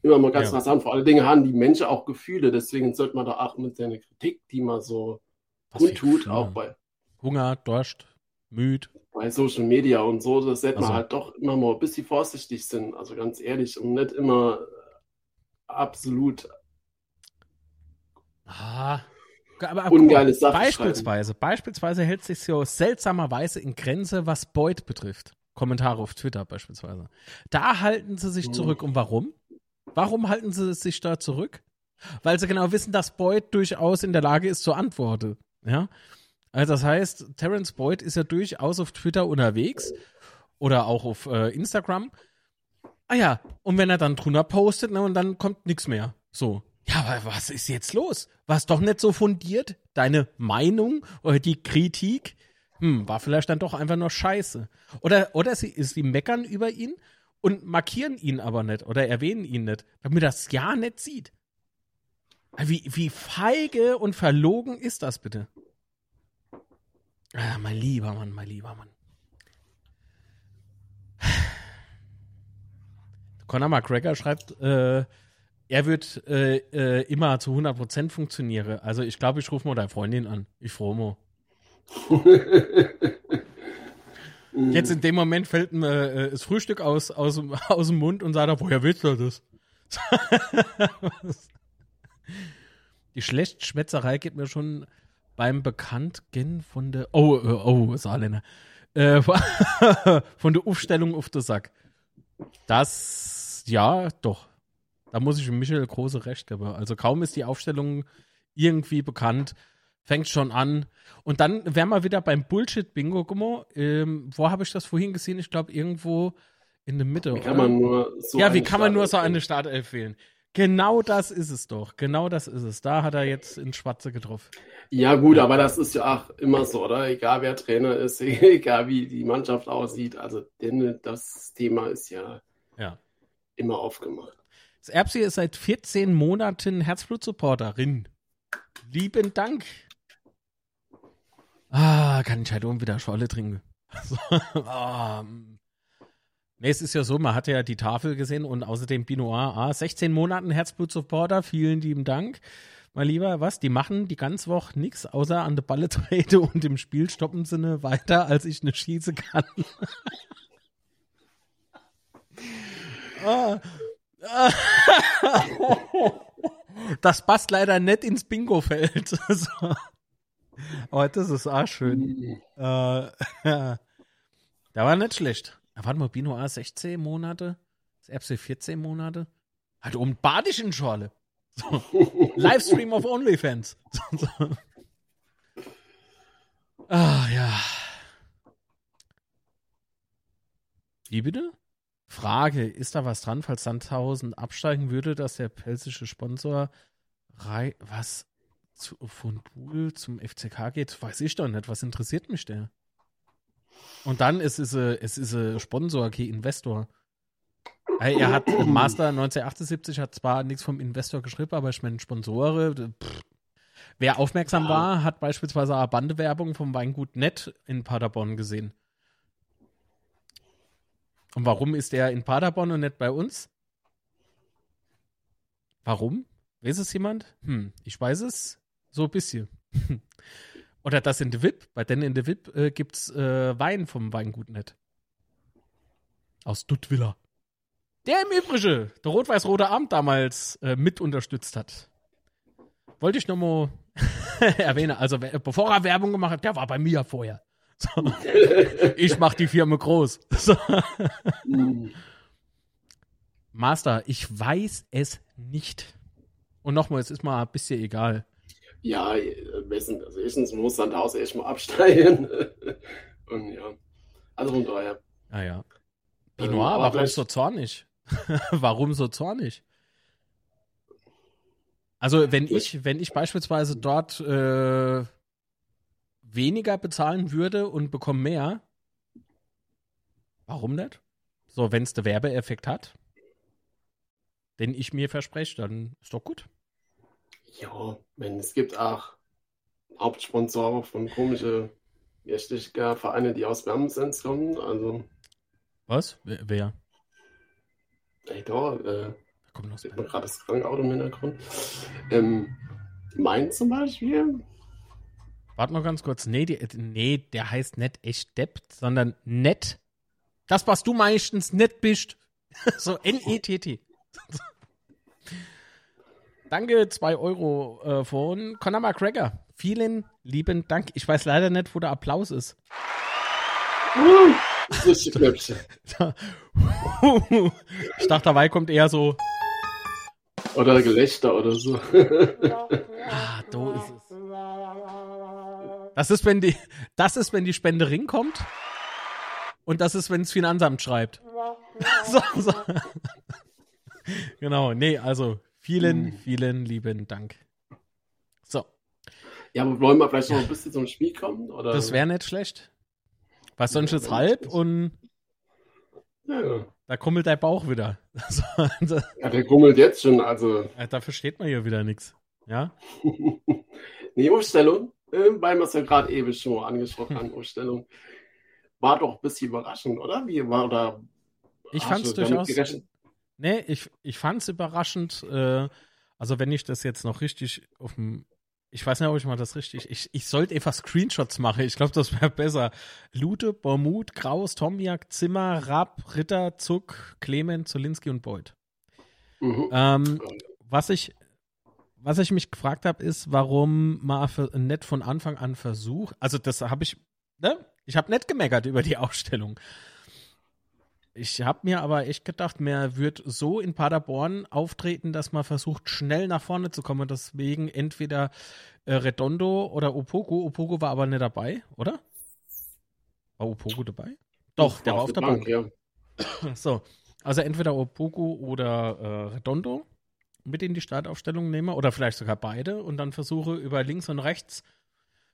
immer mal ganz ja. was sagen. Vor allen Dingen haben die Menschen auch Gefühle. Deswegen sollte man da auch mit der Kritik, die man so gut tut, auch bei Hunger, Durst, müde. Bei Social Media und so, das sollte also. man halt doch immer mal ein bisschen vorsichtig sind. Also ganz ehrlich und nicht immer absolut... Ah... Aber ungeile Sachen beispielsweise, beispielsweise hält sich so seltsamerweise in Grenze, was Beuth betrifft. Kommentare auf Twitter beispielsweise. Da halten sie sich zurück. Und warum? Warum halten sie sich da zurück? Weil sie genau wissen, dass Beuth durchaus in der Lage ist zu antworten. Ja? Also das heißt, Terence Boyd ist ja durchaus auf Twitter unterwegs oder auch auf äh, Instagram. Ah ja, und wenn er dann drunter postet, ne, und dann kommt nichts mehr. So. Ja, aber was ist jetzt los? War es doch nicht so fundiert? Deine Meinung oder die Kritik? Hm, war vielleicht dann doch einfach nur Scheiße. Oder, oder sie, sie meckern über ihn und markieren ihn aber nicht oder erwähnen ihn nicht, damit das ja nicht sieht. Wie, wie feige und verlogen ist das bitte? Ah, mein lieber Mann, mein lieber Mann. Conor McGregor schreibt, äh, er wird äh, äh, immer zu hundert Prozent funktionieren. Also ich glaube, ich rufe mal deine Freundin an. Ich froh mal. Jetzt in dem Moment fällt mir äh, das Frühstück aus, aus, aus dem Mund und sagt, woher willst du das? Die Schlechtschwätzerei geht mir schon beim Bekanntgen von der... Oh, oh, oh Saarländer. Äh, von der Aufstellung auf den Sack. Das, ja, doch. Da muss ich Michael große Recht geben. Also kaum ist die Aufstellung irgendwie bekannt, fängt schon an. Und dann wären wir wieder beim Bullshit-Bingo. Guck mal, ähm, wo habe ich das vorhin gesehen? Ich glaube, irgendwo in der Mitte. Wie kann man nur so ja, wie kann man nur so eine Startelf wählen? Genau das ist es doch. Genau das ist es. Da hat er jetzt in Schwarze getroffen. Ja gut, aber das ist ja auch immer so, oder? Egal wer Trainer ist, egal wie die Mannschaft aussieht. Also denn das Thema ist ja, ja. immer aufgemacht. Das Erbsi ist seit vierzehn Monaten Herzblut-Supporterin. Lieben Dank. Ah, kann ich halt oben wieder Scholle trinken. So, oh. Nee, es ist ja so, man hatte ja die Tafel gesehen und außerdem Binoir, ah, sechzehn Monaten Herzblut-Supporter, vielen lieben Dank. Mein Lieber, was, die machen die ganze Woche nichts, außer an der Balle trete und im Spiel stoppen sie ne weiter, als ich ne schieße kann. ah. Ah. Das passt leider nicht ins Bingo-Feld. so. Aber das ist auch schön. Äh, ja. Der war nicht schlecht. Warte mal, Bino A sechzehn Monate, das F C vierzehn Monate. Halt um Badisch in Schorle. So. Livestream auf OnlyFans. So, so. Ach ja. Wie bitte? Frage, ist da was dran, falls Sandhausen absteigen würde, dass der pelsische Sponsor Rei- was zu, von Buhl zum F C K geht? Weiß ich doch nicht. Was interessiert mich der? Und dann ist es ein Sponsor, kein Investor. Er hat Master neunzehnhundertachtundsiebzig, hat zwar nichts vom Investor geschrieben, aber ich meine Sponsoren. Pff. Wer aufmerksam ah. war, hat beispielsweise eine Bandewerbung vom Weingut Nett in Paderborn gesehen. Und warum ist er in Paderborn und nicht bei uns? Warum? Weiß es jemand? Hm, ich weiß es. So ein bisschen. Oder das in der W I P. Bei denen in der W I P äh, gibt es äh, Wein vom Weingut Nett. Aus Duttwiller. Der im Übrigen der rot-weiß-rote Amt damals äh, mit unterstützt hat. Wollte ich nochmal erwähnen. Also, bevor er Werbung gemacht hat, der war bei mir vorher. So. Ich mach die Firma groß. So. Mm. Master, ich weiß es nicht. Und nochmal, es ist mal ein bisschen egal. Ja, wissen, also erstens muss Sandhausen erstmal absteigen. Und ja, also von daher. Ah ja. Binoir, ähm, warum gleich... so zornig? Warum so zornig? Also wenn ich, wenn ich beispielsweise dort äh, weniger bezahlen würde und bekomme mehr. Warum nicht? So, wenn es der Werbeeffekt hat, den ich mir verspreche, dann ist doch gut. Ja, wenn es gibt auch Hauptsponsoren von komischen Gerechtigkeiten Vereine, die aus Wärmsens kommen, also. Was? Wer? Ey, da, äh, da kommt noch gerade das Krankenauto im Hintergrund. Ähm, Mainz zum Beispiel. Warte mal ganz kurz. Nee, die, nee, der heißt nicht echt Depp, sondern nett. Das, was du meistens nett bist. So N E T T. Danke, zwei Euro äh, von Conor McGregor. Vielen lieben Dank. Ich weiß leider nicht, wo der Applaus ist. Ich dachte, dabei kommt eher so. Oder Gelächter oder so. Ah, da ist es. Das ist, wenn die, das ist, wenn die Spende Ring kommt. Und das ist, wenn das Finanzamt schreibt. so, so. Genau, nee, also vielen, vielen lieben Dank. So. Ja, aber wollen wir vielleicht noch ein bisschen zum Spiel kommen? Oder? Das wäre nicht schlecht. Was sonst ist halb und ja, ja. Da krummelt dein Bauch wieder. so, also, ja, der krummelt jetzt schon, also. Da versteht man ja wieder nichts. Ja? Nee, Umstellung. Weil wir es ja gerade eben schon angesprochen haben, Umstellung. War doch ein bisschen überraschend, oder? Wie war da? Ich fand es durchaus. Nee, ich, ich fand es überraschend. Äh, also, wenn ich das jetzt noch richtig auf dem. Ich weiß nicht, ob ich mal das richtig. Ich, ich sollte einfach Screenshots machen. Ich glaube, das wäre besser. Lute, Bormuth, Kraus, Tomjak, Zimmer, Rapp, Ritter, Zuck, Clement, Zolinski und Beuth. Mhm. Ähm, was ich. Was ich mich gefragt habe, ist, warum man nicht von Anfang an versucht, also das habe ich, ne? Ich habe nicht gemeckert über die Aufstellung. Ich habe mir aber echt gedacht, man wird so in Paderborn auftreten, dass man versucht, schnell nach vorne zu kommen. Deswegen entweder äh, Redondo oder Opoku. Opoku war aber nicht dabei, oder? War Opoku dabei? Doch, der war auf der Bank. Ja. So, also entweder Opoku oder äh, Redondo mit in die Startaufstellung nehme oder vielleicht sogar beide und dann versuche, über links und rechts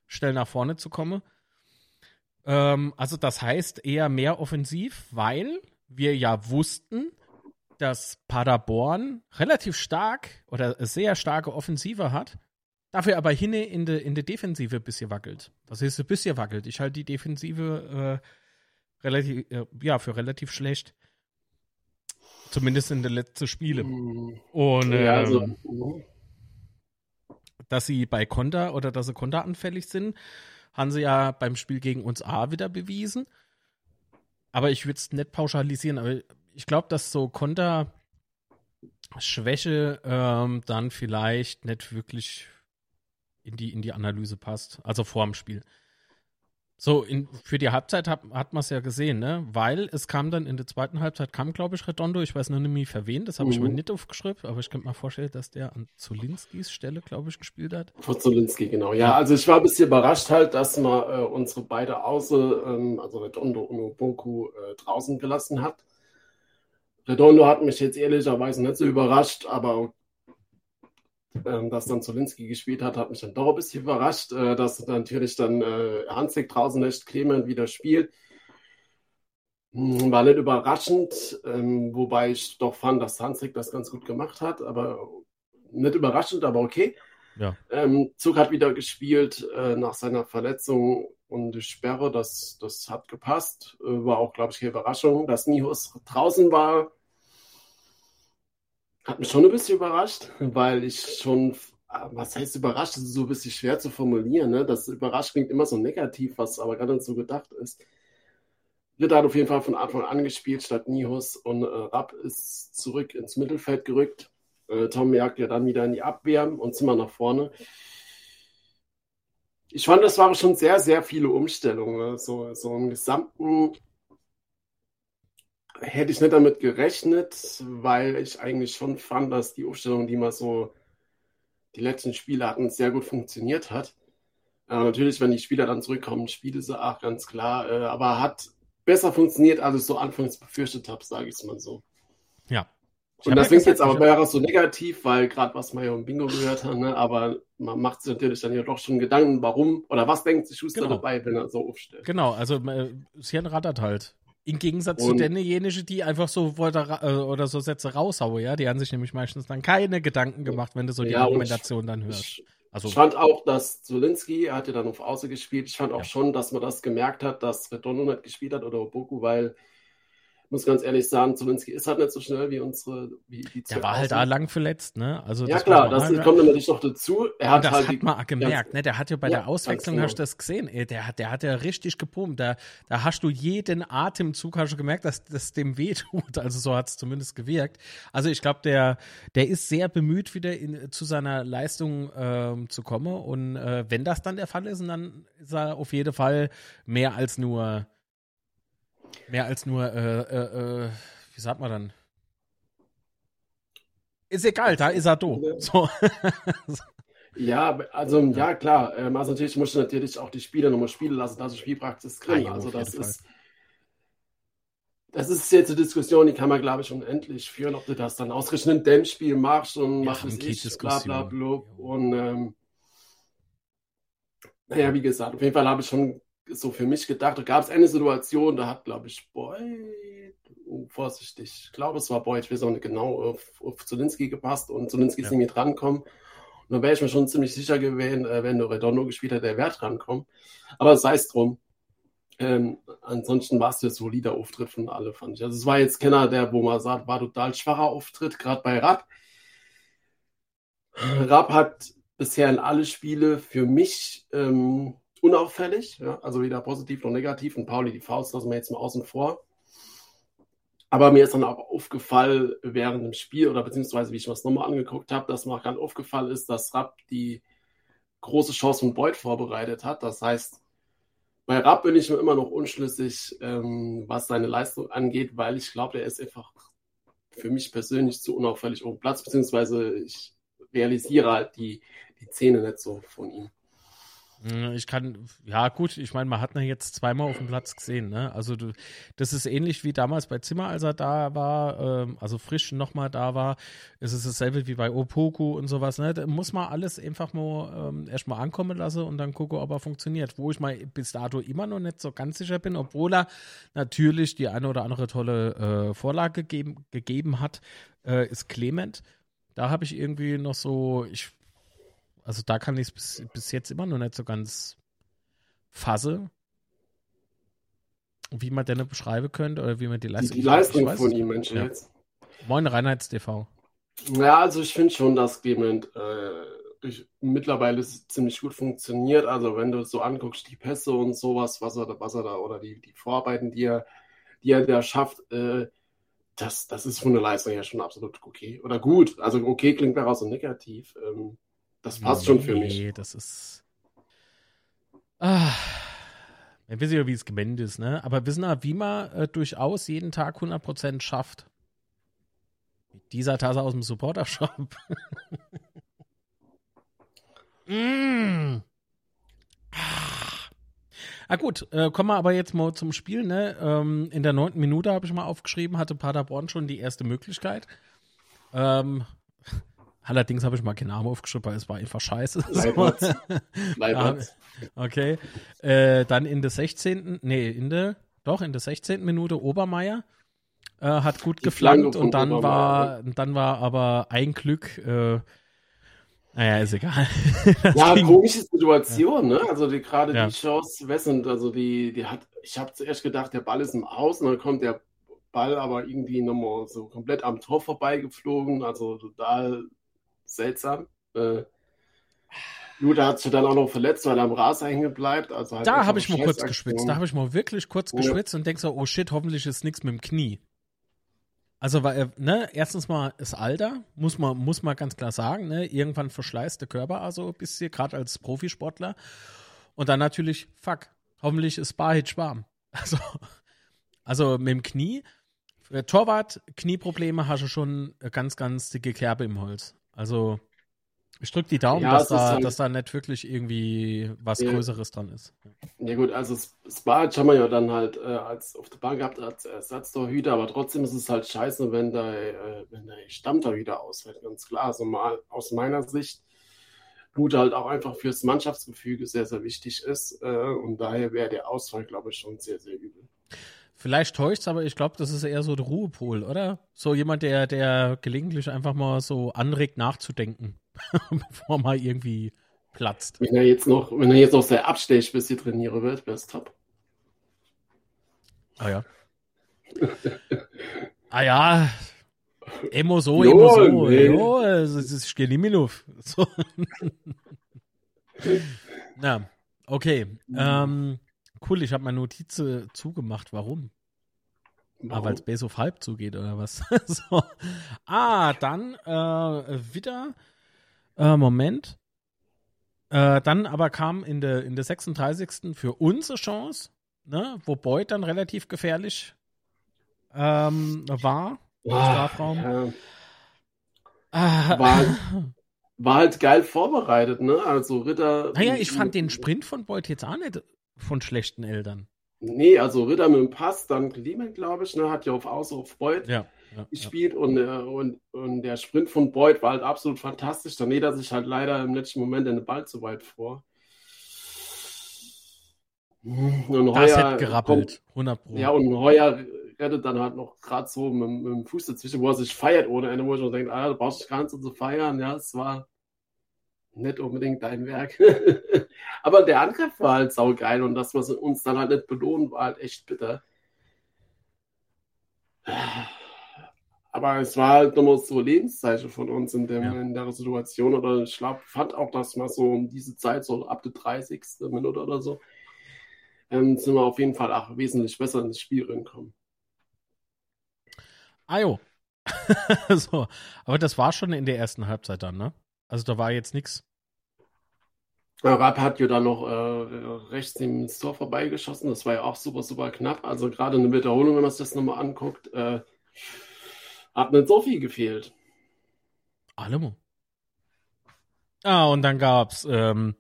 schnell nach vorne zu kommen. Ähm, also das heißt eher mehr offensiv, weil wir ja wussten, dass Paderborn relativ stark oder sehr starke Offensive hat, dafür aber hinne in der in de Defensive ein bisschen wackelt. Das heißt, ein bisschen wackelt. Ich halte die Defensive äh, relativ, ja, für relativ schlecht. Zumindest in den letzten Spielen. Und ähm, ja, also, dass sie bei Konter oder dass sie konteranfällig sind, haben sie ja beim Spiel gegen uns A wieder bewiesen. Aber ich würde es nicht pauschalisieren. Aber ich glaube, dass so Konterschwäche ähm, dann vielleicht nicht wirklich in die, in die Analyse passt. Also vor dem Spiel. So, in, für die Halbzeit hat, hat man es ja gesehen, ne? Weil es kam dann in der zweiten Halbzeit, kam, glaube ich, Redondo, ich weiß noch nicht mehr für wen, das habe mhm. ich mir nicht aufgeschrieben, aber ich könnte mir vorstellen, dass der an Zolinskis Stelle, glaube ich, gespielt hat. Vor Zolinski, genau. Ja, also ich war ein bisschen überrascht halt, dass man äh, unsere beiden Außen, ähm, also Redondo und Opoku, äh, draußen gelassen hat. Redondo hat mich jetzt ehrlicherweise nicht so überrascht, aber Ähm, dass dann Zolinski gespielt hat, hat mich dann doch ein bisschen überrascht, äh, dass dann natürlich dann äh, Hansik draußen lässt, Clement wieder spielt. War nicht überraschend, ähm, wobei ich doch fand, dass Hansik das ganz gut gemacht hat, aber nicht überraschend, aber okay. Ja. Ähm, Zuck hat wieder gespielt äh, nach seiner Verletzung und die Sperre, das, das hat gepasst. Äh, war auch, glaube ich, keine Überraschung, dass Niehues draußen war. Hat mich schon ein bisschen überrascht, weil ich schon, was heißt überrascht, das ist so ein bisschen schwer zu formulieren, ne? Das überrascht klingt immer so negativ, was aber gerade nicht so gedacht ist. Ritter hat auf jeden Fall von Anfang an gespielt, statt Niehues, und äh, Rapp ist zurück ins Mittelfeld gerückt. Äh, Tom jagt ja dann wieder in die Abwehr und Zimmer nach vorne. Ich fand, das waren schon sehr, sehr viele Umstellungen, so, so im gesamten... Hätte ich nicht damit gerechnet, weil ich eigentlich schon fand, dass die Aufstellung, die man so die letzten Spiele hatten, sehr gut funktioniert hat. Äh, natürlich, wenn die Spieler dann zurückkommen, spielen sie auch, ganz klar. Äh, aber hat besser funktioniert, als ich so anfangs befürchtet habe, sage ich es mal so. Ja. Ich Und das klingt jetzt aber mehr so negativ, weil gerade was man ja im Bingo gehört hat, ne? Aber man macht sich natürlich dann ja doch schon Gedanken, warum oder was denkt sich Schuster genau. dabei, wenn er so aufstellt. Genau, also Sien rattert halt. Im Gegensatz und zu denjenigen, die einfach so Worte oder so Sätze raushauen, ja, die haben sich nämlich meistens dann keine Gedanken gemacht, wenn du so die ja, Argumentation dann hörst. Ich, also, ich fand auch, dass Zolinski, er hat ja dann auf Außen gespielt, ich fand auch ja. schon, dass man das gemerkt hat, dass Redondo nicht gespielt hat oder Opoku, weil, ich muss ganz ehrlich sagen, Zolinski ist halt nicht so schnell wie unsere... Wie die der war Außen. Halt da lang verletzt, ne? Also, ja das klar, das mal, kommt natürlich noch dazu. Er hat das halt hat man gemerkt, ganz, ne? Der hat ja bei ja, der Auswechslung, genau. hast du das gesehen, ey, der, der hat ja richtig gepumpt. Da, da hast du jeden Atemzug, hast du gemerkt, dass das dem wehtut. Also so hat es zumindest gewirkt. Also ich glaube, der, der ist sehr bemüht, wieder in, zu seiner Leistung ähm, zu kommen. Und äh, wenn das dann der Fall ist, dann ist er auf jeden Fall mehr als nur... Mehr als nur, äh, äh, äh, wie sagt man dann? Ist egal, da ist er do. So. Ja, also, ja, klar. Ähm, also, natürlich musst du natürlich auch die Spieler nochmal spielen lassen, dass du Spielpraxis kriegst. Also, das ist, das ist jetzt eine Diskussion, die kann man, glaube ich, unendlich führen, ob du das dann ausgerechnet in dem Spiel machst und ja, machst es nicht, bla, bla, bla. Und, ähm, naja, wie gesagt, auf jeden Fall habe ich schon. So für mich gedacht, da gab es eine Situation, da hat, glaube ich, Boyd, oh, vorsichtig, ich glaube, es war Boyd, ich weiß auch nicht genau, auf, auf Zolinski gepasst und Zolinski ja. ist irgendwie drankommen. Und da wäre ich mir schon ziemlich sicher gewesen, äh, wenn du Redondo gespielt hättest, der wäre drankommen. Aber sei es drum. Ähm, ansonsten war es ja solider Auftritt von alle, fand ich. Also es war jetzt keiner, der, wo man sagt, war total schwacher Auftritt, gerade bei Rapp. Rapp hat bisher in alle Spiele für mich... Ähm, unauffällig, ja, also weder positiv noch negativ. Und Pauli, die Faust lassen wir jetzt mal außen vor. Aber mir ist dann auch aufgefallen während dem Spiel oder beziehungsweise, wie ich mir das nochmal angeguckt habe, dass mir auch ganz aufgefallen ist, dass Rapp die große Chance von Beuth vorbereitet hat. Das heißt, bei Rapp bin ich mir immer noch unschlüssig, ähm, was seine Leistung angeht, weil ich glaube, der ist einfach für mich persönlich zu unauffällig auf dem Platz, beziehungsweise ich realisiere halt die, die Szene nicht so von ihm. Ich kann, ja gut, ich meine, man hat ihn jetzt zweimal auf dem Platz gesehen, ne? Also du, das ist ähnlich wie damals bei Zimmer, als er da war, ähm, also frisch nochmal da war. Es ist dasselbe wie bei Opoku und sowas, ne? Da muss man alles einfach mal ähm, erstmal ankommen lassen und dann gucken, ob er funktioniert. Wo ich mal bis dato immer noch nicht so ganz sicher bin, obwohl er natürlich die eine oder andere tolle äh, Vorlage gegeben, gegeben hat, äh, ist Clement. Da habe ich irgendwie noch so, ich Also da kann ich es bis, bis jetzt immer noch nicht so ganz fassen. wie man denn beschreiben könnte oder wie man die Leistung, die, die Leistung von ihm Menschen ja. jetzt. Moin Reinheits-T V. Ja, also ich finde schon, dass Clement äh, ich, mittlerweile ziemlich gut funktioniert. Also wenn du so anguckst, die Pässe und sowas, was er, was er da oder die, die Vorarbeiten, die er, die er da schafft, äh, das, das ist von der Leistung her schon absolut okay. Oder gut, also okay klingt daraus so negativ. Ähm, das passt nee, schon für mich. Nee, das ist... Ah... Wir wissen ja, wie es gemeint ist, ne? Aber wissen ja, wie man äh, durchaus jeden Tag hundert Prozent schafft. Mit dieser Tasse aus dem Supporter-Shop. mm. ah. ah gut, äh, kommen wir aber jetzt mal zum Spiel, ne? Ähm, in der neunten Minute habe ich mal aufgeschrieben, hatte Paderborn schon die erste Möglichkeit. Ähm, allerdings habe ich mal keinen Namen aufgeschrieben, weil es war einfach scheiße. Leibertz. Leibertz. Okay, äh, dann in der sechzehnten Nee, in der, doch, in der sechzehnten Minute Obermeier äh, hat gut die geflankt und dann war, dann war aber ein Glück, äh, naja, ist egal. ja, ging, komische Situation, ja. ne? Also die, gerade ja. die Chance, Wessend, also die, die hat, ich habe zuerst gedacht, der Ball ist im Aus und dann kommt der Ball aber irgendwie nochmal so komplett am Tor vorbeigeflogen, also total seltsam, äh, Lute hat sich dann auch noch verletzt, weil er am Rasen hängen bleibt. Also halt da habe ich mal kurz geschwitzt. Da habe ich mal wirklich kurz ja. geschwitzt und denke so, oh shit, hoffentlich ist nichts mit dem Knie. Also, weil, ne, erstens mal ist Alter, muss man, muss man ganz klar sagen, ne, irgendwann verschleißt der Körper also ein bisschen, gerade als Profisportler. Und dann natürlich, fuck, hoffentlich ist Barhitsch warm. Also, also mit dem Knie, Torwart, Knieprobleme hast du schon ganz, ganz dicke Kerbe im Holz. Also, ich drücke die Daumen, ja, dass, da, halt, dass da nicht wirklich irgendwie was ja. Größeres dran ist. Ja gut, also Sparge haben wir ja dann halt äh, als, auf der Bank gehabt als Ersatztorhüter, aber trotzdem ist es halt scheiße, wenn der, äh, wenn der Stammtorhüter ausfällt, ganz klar. Also mal aus meiner Sicht, Lute halt auch einfach fürs Mannschaftsgefüge sehr, sehr wichtig ist äh, und daher wäre der Ausfall, glaube ich, schon sehr, sehr übel. Vielleicht täuscht's, aber ich glaube, das ist eher so der Ruhepol, oder? So jemand, der, der gelegentlich einfach mal so anregt, nachzudenken, bevor man irgendwie platzt. Wenn er jetzt noch, wenn er jetzt noch sehr abstecht, bis sie trainiere wird, wäre es top. Ah ja. ah ja. Emo so, jo, emo so. Nee. Jo, ich gehe nicht mehr auf. So. Na, okay. Mhm. Ähm. Cool, ich habe meine Notizen zugemacht. Warum? Wow. Ah, weil es Base auf halb zugeht oder was? so. Ah, dann äh, wieder äh, Moment. Äh, dann aber kam in der in der sechsunddreißigsten für uns eine Chance, ne, wo Beuth dann relativ gefährlich ähm, war im wow, Strafraum. Ja. Ah. War, war halt geil vorbereitet, ne? Also Ritter. Naja, ich fand den Sprint von Beuth jetzt auch nicht von schlechten Eltern. Nee, also Ritter mit dem Pass, dann Clement, glaube ich, ne, hat ja auf Außen auf Beuth ja, ja, gespielt ja. Und, und, und der Sprint von Beuth war halt absolut fantastisch. Dann näht er sich halt leider im letzten Moment den Ball zu weit vor. Und das Heuer hätte gerappelt, hundert Prozent. Ja, und Heuer rettet dann halt noch gerade so mit, mit dem Fuß dazwischen, wo er sich feiert ohne Ende, wo ich noch denke, ah, du brauchst dich gar nicht so zu feiern. Ja, es war nicht unbedingt dein Werk. Aber der Angriff war halt saugeil und das, was uns dann halt nicht belohnt, war halt echt bitter. Aber es war halt nochmal so ein Lebenszeichen von uns in, dem, ja. in der Situation. Oder ich glaube, fand auch, dass wir so um diese Zeit, so ab der dreißigsten Minute oder so, ähm, sind wir auf jeden Fall auch wesentlich besser ins Spiel reinkommen. Ah jo. so. Aber das war schon in der ersten Halbzeit dann, ne? Also da war jetzt nichts. Rapp hat ja dann noch äh, rechts ins Tor vorbeigeschossen. Das war ja auch super, super knapp. Also gerade eine Wiederholung, wenn man sich das nochmal anguckt, äh, hat nicht so viel gefehlt. Allemo. Ah, und dann gab es ähm,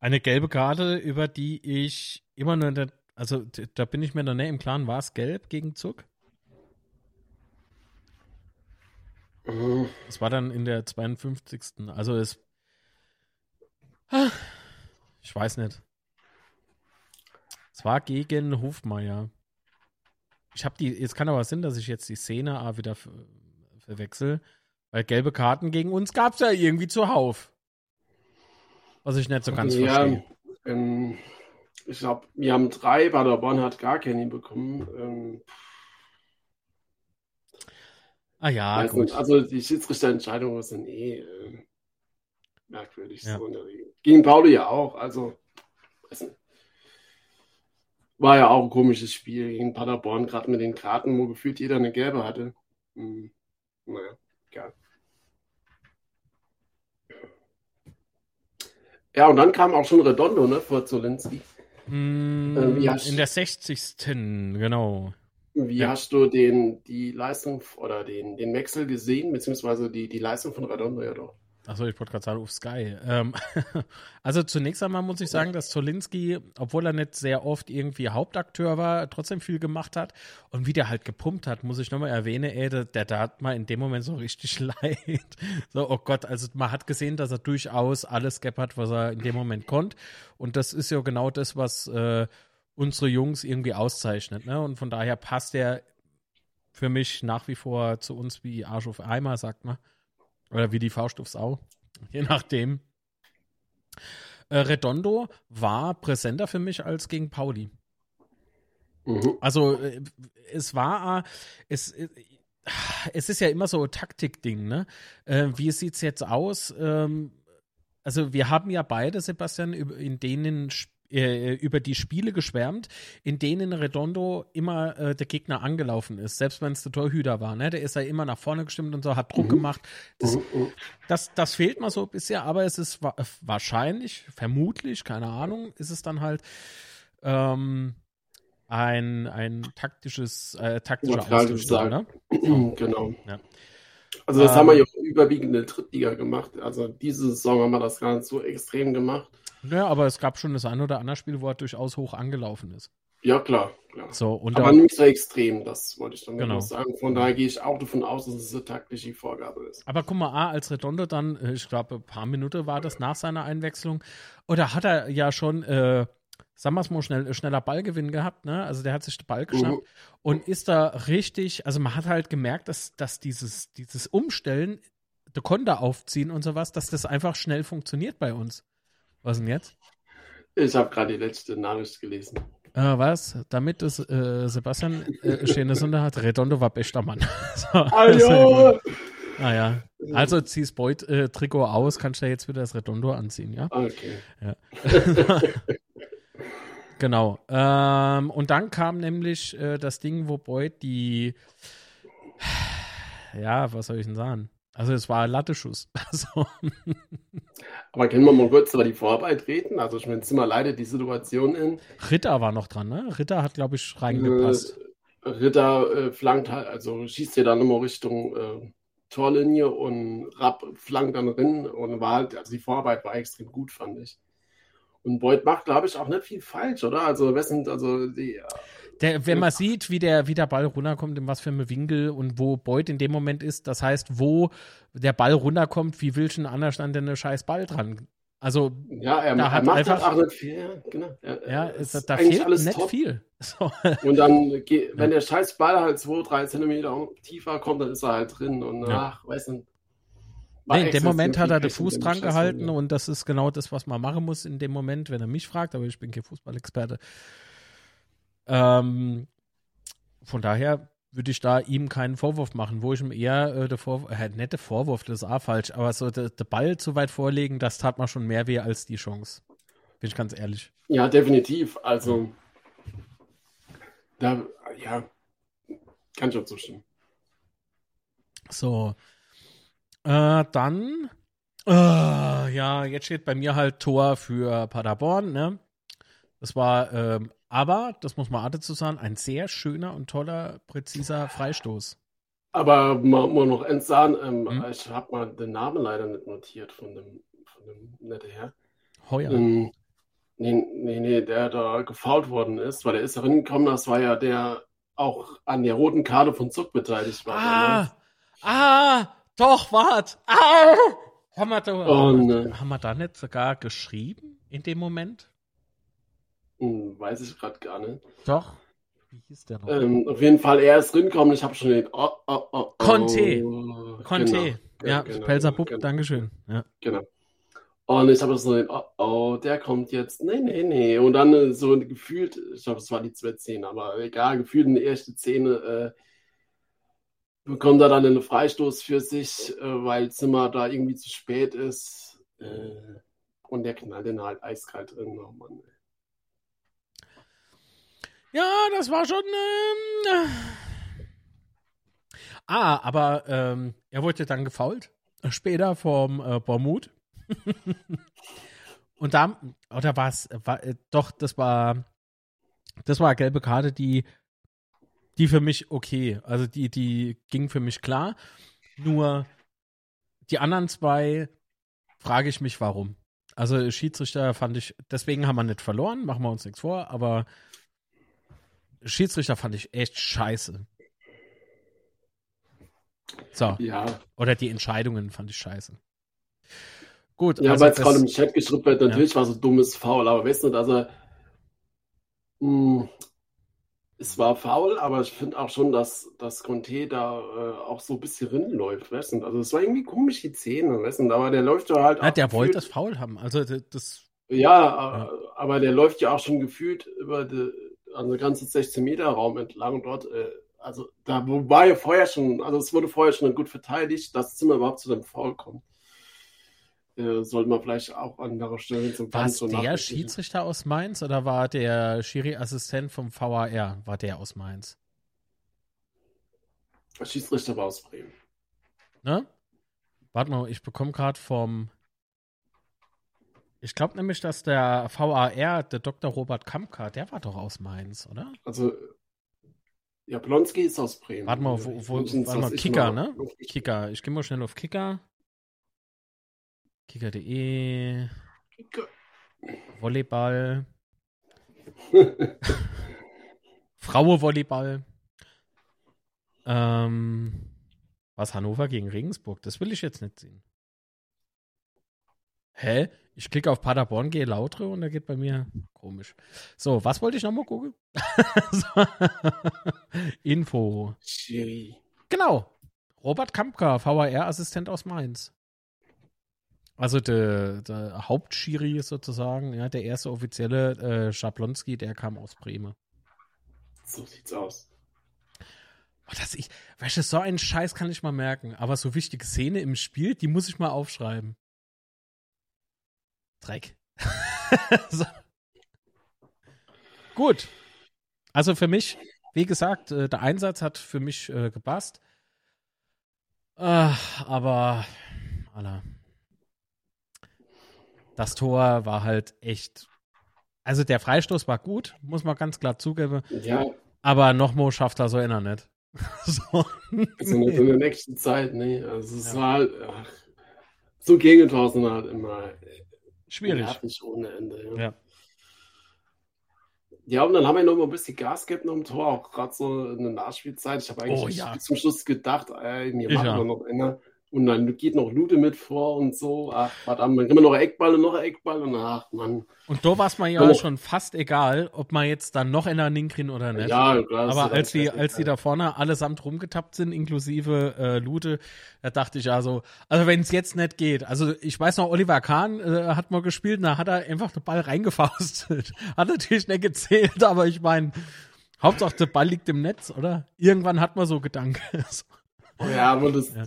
eine gelbe Karte, über die ich immer nur, der, also da bin ich mir noch nicht im Klaren, war es gelb gegen Zuck? Es war dann in der zweiundfünfzigsten Also es... Ah, ich weiß nicht. Es war gegen Hofmeier. Ich habe die... Es kann aber Sinn, dass ich jetzt die Szene ah, wieder ver- verwechsel, weil gelbe Karten gegen uns gab es ja irgendwie zuhauf. Was ich nicht so ganz ja, verstehe. Ähm, ich glaube, wir haben drei, Paderborn hat gar keinen bekommen. Ähm, ah ja, gut. Nicht, also die Schiedsrichterentscheidungen sind eh äh, merkwürdig. Ja. So in der Regel. Gegen Pauli ja auch, also weiß nicht. War ja auch ein komisches Spiel gegen Paderborn, gerade mit den Karten, wo gefühlt jeder eine gelbe hatte. Hm. Naja, egal. Ja, und dann kam auch schon Redondo, ne, vor Zolinski. Mm, äh, wie hast in der sechzigsten Genau. Wie ja. hast du den, die Leistung oder den, den Wechsel gesehen, beziehungsweise die, die Leistung von Redondo ja doch? Achso, ich wollte gerade sagen, auf Sky. Ähm, also zunächst einmal muss ich sagen, dass Zolinski, obwohl er nicht sehr oft irgendwie Hauptakteur war, trotzdem viel gemacht hat. Und wie der halt gepumpt hat, muss ich nochmal erwähnen, ey, der, der tat mal in dem Moment so richtig leid. So, oh Gott, also man hat gesehen, dass er durchaus alles gehabt, was er in dem Moment konnte. Und das ist ja genau das, was äh, unsere Jungs irgendwie auszeichnet. Ne? Und von daher passt der für mich nach wie vor zu uns wie Arsch auf Eimer, sagt man. Oder wie die Faust aufs Au, je nachdem. Äh, Redondo war präsenter für mich als gegen Pauli. Mhm. Also äh, es war, es, äh, es ist ja immer so ein Taktik-Ding, ne? Äh, wie sieht es jetzt aus? Ähm, also wir haben ja beide, Sebastian, in denen Sp- äh, über die Spiele geschwärmt, in denen Redondo immer äh, der Gegner angelaufen ist, selbst wenn es der Torhüter war, ne? Der ist ja immer nach vorne gestimmt und so, hat Druck mhm. gemacht. Das, das, das fehlt mal so ein bisschen, aber es ist wa- wahrscheinlich, vermutlich, keine Ahnung, ist es dann halt ähm, ein, ein taktisches, äh, taktischer Austausch, oder? So. Genau. Ja. Also das ähm, haben wir ja überwiegend in der Drittliga gemacht, also diese Saison haben wir das gar nicht so extrem gemacht. Naja, aber es gab schon das ein oder andere Spiel, wo er durchaus hoch angelaufen ist. Ja, klar. klar. So, und aber nicht so extrem, das wollte ich dann genau sagen. Von daher gehe ich auch davon aus, dass es eine taktische Vorgabe ist. Aber guck mal, als Redondo dann, ich glaube, ein paar Minuten war das nach seiner Einwechslung, oder hat er ja schon, äh, sagen wir es mal, schnell, schneller Ballgewinn gehabt, ne? Also der hat sich den Ball geschnappt mhm. und ist da richtig, also man hat halt gemerkt, dass, dass dieses, dieses Umstellen, der Konter aufziehen und sowas, dass das einfach schnell funktioniert bei uns. Was denn jetzt? Ich habe gerade die letzte Nachricht gelesen. Äh, was? Damit es äh, Sebastian äh, schöne Sünde hat, Redondo war bester Mann. So, also, naja. Also ziehst Beuth äh, Trikot aus, kannst du ja jetzt wieder das Redondo anziehen, ja? Okay. Ja. Genau. Ähm, und dann kam nämlich äh, das Ding, wo Beuth die ja, was soll ich denn sagen? Also es war ein Latteschuss. Also. Aber können wir mal kurz über die Vorarbeit reden? Also ich meine, Zimmer leidet die Situation in. Ritter war noch dran, ne? Ritter hat, glaube ich, reingepasst. Äh, Ritter äh, flankt halt, also schießt ja dann immer Richtung äh, Torlinie und Rapp flankt dann rein und war halt, also die Vorarbeit war extrem gut, fand ich. Und Beuth macht, glaube ich, auch nicht viel falsch, oder? Also wer sind, also die... Äh, Der, wenn man sieht, wie der, wie der Ball runterkommt, in was für einem Winkel und wo Beuth in dem Moment ist, das heißt, wo der Ball runterkommt, wie will schon anders stand denn der scheiß Ball dran? Also, ja, er, da er hat macht einfach, halt auch nicht viel. Ja, genau. Er, ja, ist, ist da fehlt alles nicht top. Viel. So. Und dann, wenn der scheiß Ball halt zwei, drei Zentimeter tiefer kommt, dann ist er halt drin und danach, ja. weiß nicht. Nee, in dem Moment hat er den Fuß dran gehalten und das ist genau das, was man machen muss in dem Moment, wenn er mich fragt, aber ich bin kein Fußballexperte. Ähm, von daher würde ich da ihm keinen Vorwurf machen, wo ich ihm eher äh, der Vorwurf, äh, nicht der Vorwurf, das ist auch falsch, aber so der de Ball zu weit vorlegen, das tat mir schon mehr weh als die Chance. Bin ich ganz ehrlich. Ja, definitiv. Also, da, ja, kann schon zustimmen. So. Äh, dann, äh, ja, jetzt steht bei mir halt Tor für Paderborn, ne? Das war, ähm, aber, das muss man auch dazu sagen, ein sehr schöner und toller, präziser Freistoß. Aber man muss noch eins sagen, ähm, mhm. ich habe mal den Namen leider nicht notiert von dem, von dem netten Herr. Heuer. Ähm, nee, nee, nee, der da gefoult worden ist, weil der ist da reingekommen, das war ja der auch an der roten Karte von Zuck beteiligt war. Ah, damals. ah, doch, wart. Ah, haben wir da, oh, ne. haben wir da nicht sogar geschrieben in dem Moment? Hm, weiß ich gerade gar nicht. Doch. Wie hieß der noch? Ähm, auf jeden Fall, er ist reinkommen. Ich habe schon den oh, oh, oh, Conteh. Oh. Conteh. Genau. Ja, ja genau. Pelzer Bub, genau. Dankeschön. Ja. Genau. Und ich habe das so, oh, oh, der kommt jetzt, nee, nee, nee. Und dann so gefühlt, ich glaube, es war die zwei zehn, aber egal, gefühlt in der ersten Szene äh, bekommt er dann einen Freistoß für sich, äh, weil Zimmer da irgendwie zu spät ist. Äh, und der knallt den halt eiskalt drin. Oh Mann, ey. Ja, das war schon. Ähm, ah, aber ähm, er wurde dann gefoult. Später vom äh, Bormuth. Und da, oder war es, war, äh, doch, das war, das war eine gelbe Karte, die, die für mich okay, also die, die ging für mich klar. Nur die anderen zwei frage ich mich, warum. Also Schiedsrichter fand ich, deswegen haben wir nicht verloren, machen wir uns nichts vor, aber Schiedsrichter fand ich echt scheiße. So. Ja. Oder die Entscheidungen fand ich scheiße. Gut. Ja, also weil es gerade im Chat geschrieben wird, natürlich ja. War so dummes Foul, aber weißt du, also mh, es war faul, aber ich finde auch schon, dass, dass Conteh da äh, auch so ein bisschen rinläuft, weißt du, also es war irgendwie komisch, die Szene, weißt du, aber der läuft ja halt ja, auch der gefühlt, wollte das faul haben, also das ja, ja, aber der läuft ja auch schon gefühlt über die, also ganze sechzehn-Meter-Raum entlang dort, äh, also da war ja vorher schon, also es wurde vorher schon gut verteidigt, dass Zimmer überhaupt zu dem Foul kommt. Sollten wir vielleicht auch andere Stellen zum Tanz. War der Schiedsrichter aus Mainz oder war der Schiri-Assistent vom V A R? War der aus Mainz? Der Schiedsrichter war aus Bremen. Ne? Warte mal, ich bekomme gerade vom. Ich glaube nämlich, dass der V A R, der Doktor Robert Kampka, der war doch aus Mainz, oder? Also, ja, Blonski ist aus Bremen. Warte mal, wo, wo warte mal, Kicker, mal, ne? Kicker. Ich gehe mal schnell auf Kicker. Kicker.de, Volleyball, Frauenvolleyball, ähm, was Hannover gegen Regensburg, das will ich jetzt nicht sehen. Hä? Ich klicke auf Paderborn, gehe lautere und da geht bei mir komisch. So, was wollte ich nochmal gucken? Info. Schiri. Genau, Robert Kampka, V A R-Assistent aus Mainz. Also der, der Hauptschiri sozusagen, ja, der erste offizielle äh, Schablonski, der kam aus Bremen. So sieht's aus. Oh, das ich, weißt du, so einen Scheiß kann ich mal merken, aber so wichtige Szene im Spiel, die muss ich mal aufschreiben. Dreck. So. Gut. Also für mich, wie gesagt, der Einsatz hat für mich äh, gepasst. Ach, aber Alter. Das Tor war halt echt, also der Freistoß war gut, muss man ganz klar zugeben, ja. Aber nochmal schafft er so einer nicht. So, also nicht in der nächsten Zeit, ne, also es ja. War halt, ach, so Gegentor sind halt immer schwierig. Nicht ohne Ende, ja. Ja. Ja, und dann haben wir noch mal ein bisschen Gas gegeben noch im Tor, auch gerade so in der Nachspielzeit. Ich habe eigentlich oh, ja. zum Schluss gedacht, ey, mir machen wir noch einer. Und dann geht noch Lute mit vor und so. Ach, verdammt, dann kriegen wir noch Eckball und noch Eckball und ach, Mann. Und da war es mir ja oh. schon fast egal, ob man jetzt dann noch in der Ninkrin oder nicht. Ja, klar. Aber als die, als die da vorne allesamt rumgetappt sind, inklusive äh, Lute, da dachte ich ja so, also wenn es jetzt nicht geht. Also ich weiß noch, Oliver Kahn äh, hat mal gespielt, da hat er einfach den Ball reingefaustet. Hat natürlich nicht gezählt, aber ich meine, Hauptsache der Ball liegt im Netz, oder? Irgendwann hat man so Gedanken. Oh ja, aber das ja.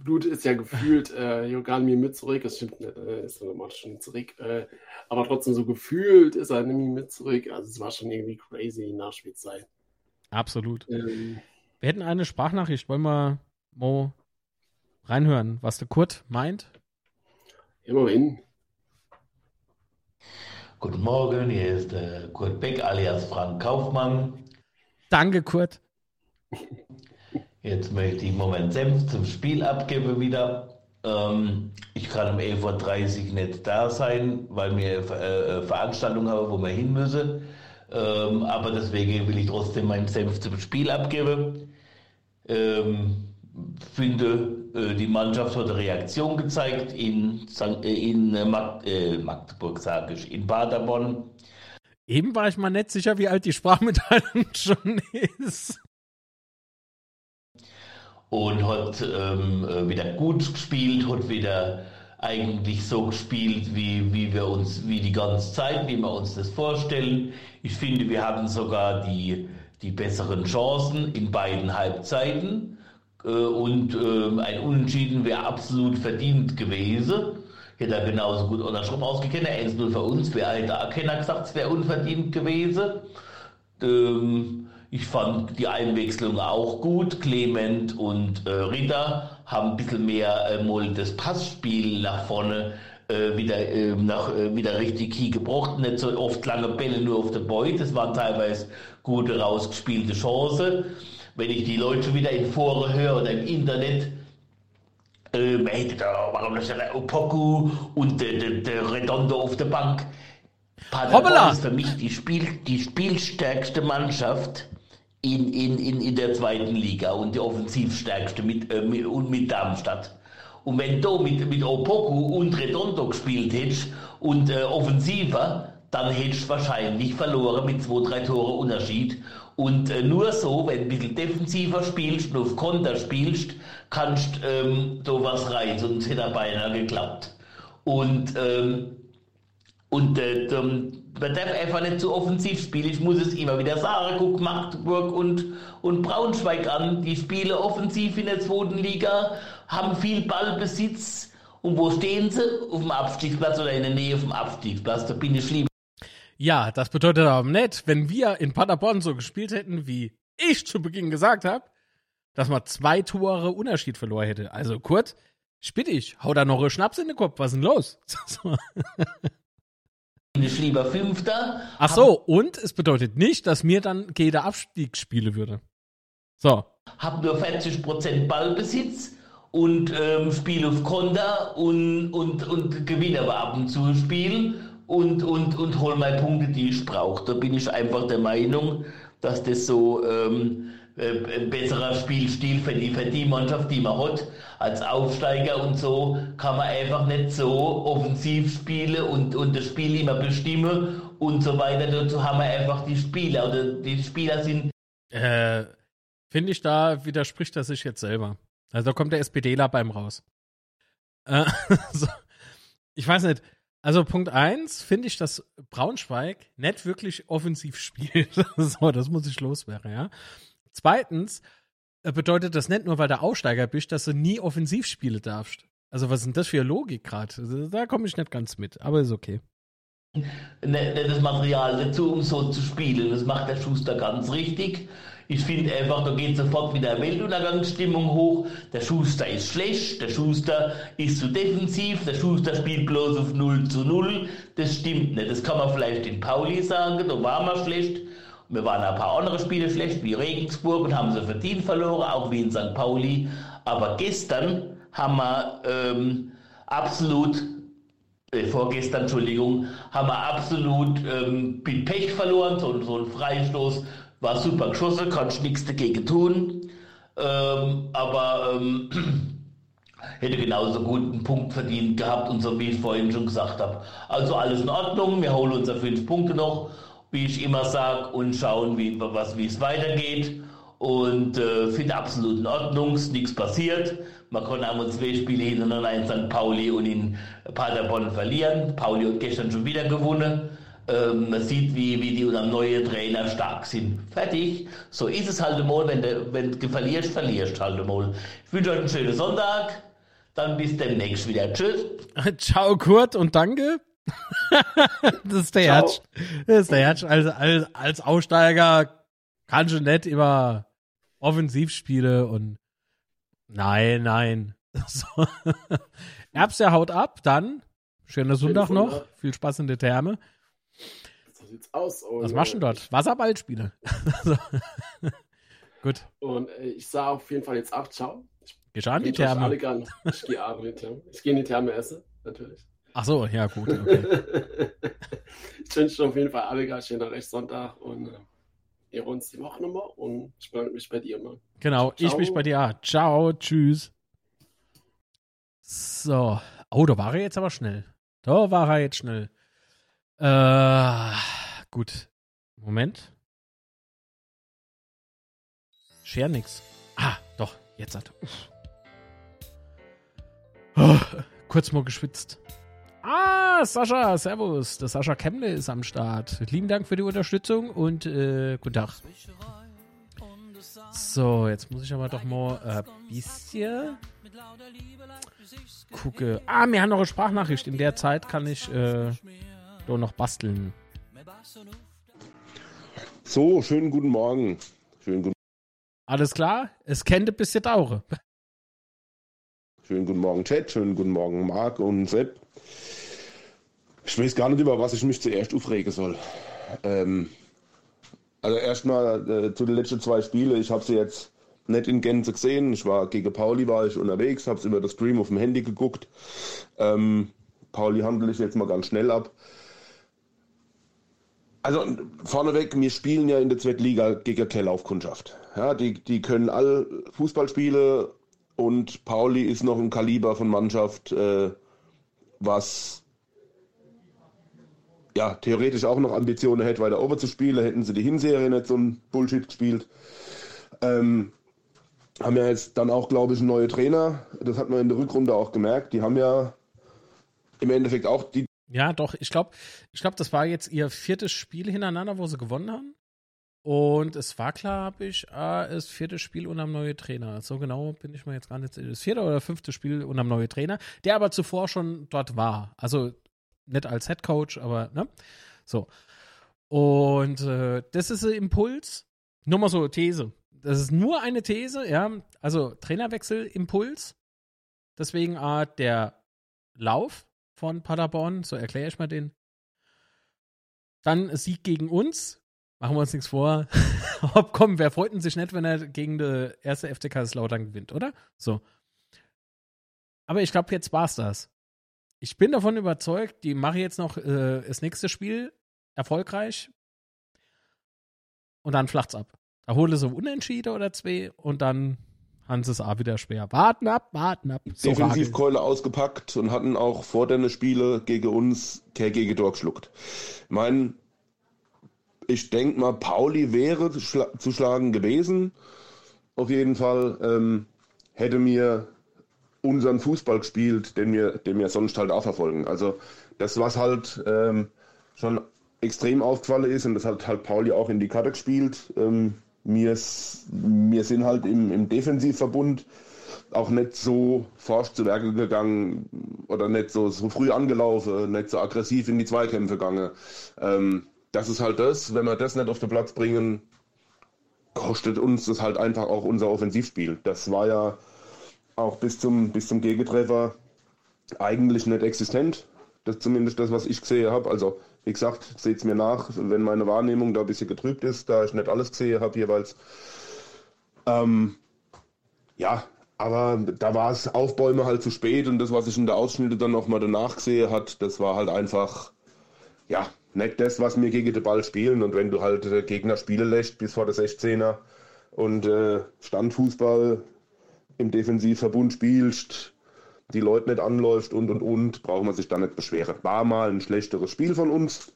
Blut ist ja gefühlt, äh, Jogan mir mit zurück, das stimmt nicht, äh, ist normal schon zurück, äh, aber trotzdem so gefühlt ist er nämlich mit zurück, also es war schon irgendwie crazy Nachspielzeit. Absolut. Ähm, wir hätten eine Sprachnachricht, wollen wir Mo reinhören, was der Kurt meint? Immerhin. Guten Morgen, hier ist äh, Kurt Beck alias Frank Kaufmann. Danke, Kurt. Jetzt möchte ich Moment Senf zum Spiel abgeben wieder. Ähm, ich kann um elf Uhr dreißig nicht da sein, weil wir äh, Veranstaltungen haben, wo wir hin müssen. Ähm, aber deswegen will ich trotzdem meinen Senf zum Spiel abgeben. Ähm, finde, äh, die Mannschaft hat eine Reaktion gezeigt in, Sankt, äh, in äh, Magd- äh, Magdeburg, sage ich, in Paderborn. Eben war ich mal nicht sicher, wie alt die Sprachmitteilung schon ist. Und hat ähm, wieder gut gespielt, hat wieder eigentlich so gespielt, wie, wie wir uns, wie die ganze Zeit, wie wir uns das vorstellen. Ich finde, wir hatten sogar die, die besseren Chancen in beiden Halbzeiten. Und äh, ein Unentschieden wäre absolut verdient gewesen. Hätte er genauso gut andersrum ausgekennt. eins null für uns, wäre alter Erkenner gesagt, es wäre unverdient gewesen. Ähm, ich fand die Einwechslung auch gut. Clement und äh, Ritter haben ein bisschen mehr äh, mal das Passspiel nach vorne äh, wieder, äh, nach, äh, wieder richtig Key gebracht. Nicht so oft lange Bälle nur auf der Beuth. Das waren teilweise gute, rausgespielte Chancen. Wenn ich die Leute wieder in Foren höre oder im Internet, äh, man hätte da, warum das der Opoku und der de, de Redondo auf der Bank. Paderborn ist für mich die, Spiel, die spielstärkste Mannschaft in, in, in, in der zweiten Liga und die offensivstärkste mit, äh, mit, und mit Darmstadt. Und wenn du mit, mit Opoku und Redondo gespielt hättest und äh, offensiver, dann hättest du wahrscheinlich verloren mit zwei, drei Tore Unterschied. Und äh, nur so, wenn du ein bisschen defensiver spielst und auf Konter spielst, kannst du ähm, sowas reißen. Und es hätte beinahe geklappt. Und, ähm, und äh, man darf einfach nicht zu offensiv spielen. Ich muss es immer wieder sagen, guck Magdeburg und, und Braunschweig an. Die spielen offensiv in der zweiten Liga, haben viel Ballbesitz. Und wo stehen sie? Auf dem Abstiegsplatz oder in der Nähe vom Abstiegsplatz. Da bin ich lieber. Ja, das bedeutet aber nicht, wenn wir in Paderborn so gespielt hätten, wie ich zu Beginn gesagt habe, dass man zwei Tore Unterschied verloren hätte. Also Kurt, spittig, hau da noch einen Schnaps in den Kopf, was ist denn los? Bin ich lieber Fünfter. Ach so, und es bedeutet nicht, dass mir dann jeder Abstieg spielen würde. So. Hab nur vierzig Prozent Ballbesitz und ähm, Spiel auf Konter und, und, und gewinne aber ab und zu Spiel. Und, und, und hol meine Punkte, die ich brauche. Da bin ich einfach der Meinung, dass das so ähm, ein besserer Spielstil für die, für die Mannschaft, die man hat, als Aufsteiger und so, kann man einfach nicht so offensiv spielen und, und das Spiel immer bestimmen und so weiter. Dazu haben wir einfach die Spieler. Oder die Spieler sind... Äh, finde ich, da widerspricht er sich jetzt selber. Also da kommt der SPDler beim raus. Äh, so. Ich weiß nicht... Also Punkt eins finde ich, dass Braunschweig nicht wirklich offensiv spielt. So, das muss ich loswerden, ja. Zweitens bedeutet das nicht nur, weil du Aufsteiger bist, dass du nie offensiv spielen darfst. Also was ist denn das für eine Logik gerade? Da komme ich nicht ganz mit, aber ist okay. Das Material dazu, um so zu spielen, das macht der Schuster ganz richtig. Ich finde einfach, da geht sofort wieder Weltuntergangsstimmung hoch. Der Schuster ist schlecht, der Schuster ist zu defensiv, der Schuster spielt bloß auf null zu null. Das stimmt nicht. Das kann man vielleicht in Pauli sagen, da waren wir schlecht. Wir waren ein paar andere Spiele schlecht, wie Regensburg, und haben sie verdient verloren, auch wie in Sankt Pauli. Aber gestern haben wir ähm, absolut, äh, vorgestern, Entschuldigung, haben wir absolut ähm, mit Pech verloren, so, so ein Freistoß. War super geschossen, kannst nichts dagegen tun, ähm, aber ähm, hätte genauso gut einen Punkt verdient gehabt und so, wie ich vorhin schon gesagt habe. Also alles in Ordnung, wir holen unsere fünf Punkte noch, wie ich immer sage, und schauen, wie was, wie es weitergeht. Und äh, finde absolut in Ordnung, ist nichts passiert. Man konnte einmal zwei Spiele hintereinander in Sankt Pauli und in Paderborn verlieren. Pauli hat gestern schon wieder gewonnen. Man sieht, wie, wie die unter neuen Trainer stark sind. Fertig. So ist es halt einmal. Wenn du, wenn du verlierst, verlierst halt einmal. Ich wünsche euch einen schönen Sonntag. Dann bis demnächst wieder. Tschüss. Ciao, Kurt, und danke. Das ist der Herz. Das ist der Herz. Als, als, als Aussteiger kannst du nicht über Offensivspiele und nein, nein. So. Erbster haut ab, dann schöner Sonntag noch. Viel Spaß in der Therme. Sieht's aus, oh, was machst du dort? Wasserballspiele. Gut. Und äh, ich sah auf jeden Fall jetzt ab, ciao. Geh schon an die Therme. Alle gern. Ich gehe ab in die Therme. Ich gehe in die Therme essen, natürlich. Ach so, ja gut. Okay. Ich wünsche auf jeden Fall alle gern schönen Rechtssonntag und äh, ihr uns die Woche nochmal und ich bedanke mich bei dir mal. Genau, ciao. Ich mich bei dir. Ciao, tschüss. So. Oh, da war er jetzt aber schnell. Da war er jetzt schnell. Äh, gut. Moment. Scher nix. Ah, doch, jetzt hat. Oh, kurz mal geschwitzt. Ah, Sascha, servus. Der Sascha Kemmle ist am Start. Lieben Dank für die Unterstützung und äh, guten Tag. So, jetzt muss ich aber doch mal ein äh, bisschen gucke. Ah, wir haben noch eine Sprachnachricht. In der Zeit kann ich äh, doch noch basteln. So, schönen guten Morgen. Schönen guten Alles klar? Es kennt ein bisschen Daure. Schönen guten Morgen, Chat. Schönen guten Morgen, Marc und Sepp. Ich weiß gar nicht, über was ich mich zuerst aufregen soll. Ähm, also erstmal äh, zu den letzten zwei Spielen. Ich habe sie jetzt nicht in Gänze gesehen. Ich war gegen Pauli war ich unterwegs, habe es über das Stream auf dem Handy geguckt. Ähm, Pauli handle ich jetzt mal ganz schnell ab. Also vorneweg, wir spielen ja in der Zweitliga gegen keine Laufkundschaft. Ja, die, die können alle Fußballspiele und Pauli ist noch ein Kaliber von Mannschaft, äh, was ja theoretisch auch noch Ambitionen hätte, weiter oben zu spielen. Hätten sie die Hinserie nicht so ein Bullshit gespielt. Ähm, haben ja jetzt dann auch, glaube ich, einen neuen Trainer. Das hat man in der Rückrunde auch gemerkt. Die haben ja im Endeffekt auch die... Ja, doch, ich glaube, ich glaube, das war jetzt ihr viertes Spiel hintereinander, wo sie gewonnen haben. Und es war, glaube ich, das vierte Spiel unter dem neuen Trainer. So genau bin ich mir jetzt gar nicht. Das vierte oder fünfte Spiel unter dem neuen Trainer, der aber zuvor schon dort war. Also nicht als Headcoach, aber ne? So. Und äh, das ist ein Impuls. Nur mal so These. Das ist nur eine These, ja. Also Trainerwechsel, Impuls. Deswegen äh, der Lauf von Paderborn, so erkläre ich mal den. Dann Sieg gegen uns. Machen wir uns nichts vor. Hopp, komm, wer freut sich nicht, wenn er gegen den ersten F C Kaiserslautern gewinnt, oder? So. Aber ich glaube, jetzt war's das. Ich bin davon überzeugt, die machen jetzt noch äh, das nächste Spiel erfolgreich und dann flacht's ab. Da holen sie Unentschieden oder zwei und dann Hans ist auch wieder schwer. Warten ab, warten ab. So Defensivkeule ausgepackt und hatten auch vor den Spiele gegen uns kein Gegentor geschluckt. Ich meine, ich denke mal, Pauli wäre schla- zu schlagen gewesen. Auf jeden Fall ähm, hätte mir unseren Fußball gespielt, den wir, den wir sonst halt auch verfolgen. Also das, was halt ähm, schon extrem aufgefallen ist und das hat halt Pauli auch in die Karte gespielt, ähm, Wir, wir sind halt im, im Defensivverbund auch nicht so forsch zu Werke gegangen oder nicht so, so früh angelaufen, nicht so aggressiv in die Zweikämpfe gegangen. Ähm, das ist halt das, wenn wir das nicht auf den Platz bringen, kostet uns das halt einfach auch unser Offensivspiel. Das war ja auch bis zum, bis zum Gegentreffer eigentlich nicht existent. Das ist zumindest das, was ich gesehen habe. Also wie gesagt, seht es mir nach, wenn meine Wahrnehmung da ein bisschen getrübt ist, da ich nicht alles gesehen habe jeweils. Ähm, ja, aber da war es Aufbäume halt zu spät und das, was ich in der Ausschnitte dann nochmal danach gesehen habe, das war halt einfach, ja, nicht das, was wir gegen den Ball spielen. Und wenn du halt den Gegner spielen lässt bis vor der sechzehner und äh, Standfußball im Defensivverbund spielst, die Leute nicht anläuft und, und, und, braucht man sich da nicht beschweren. War mal ein schlechteres Spiel von uns.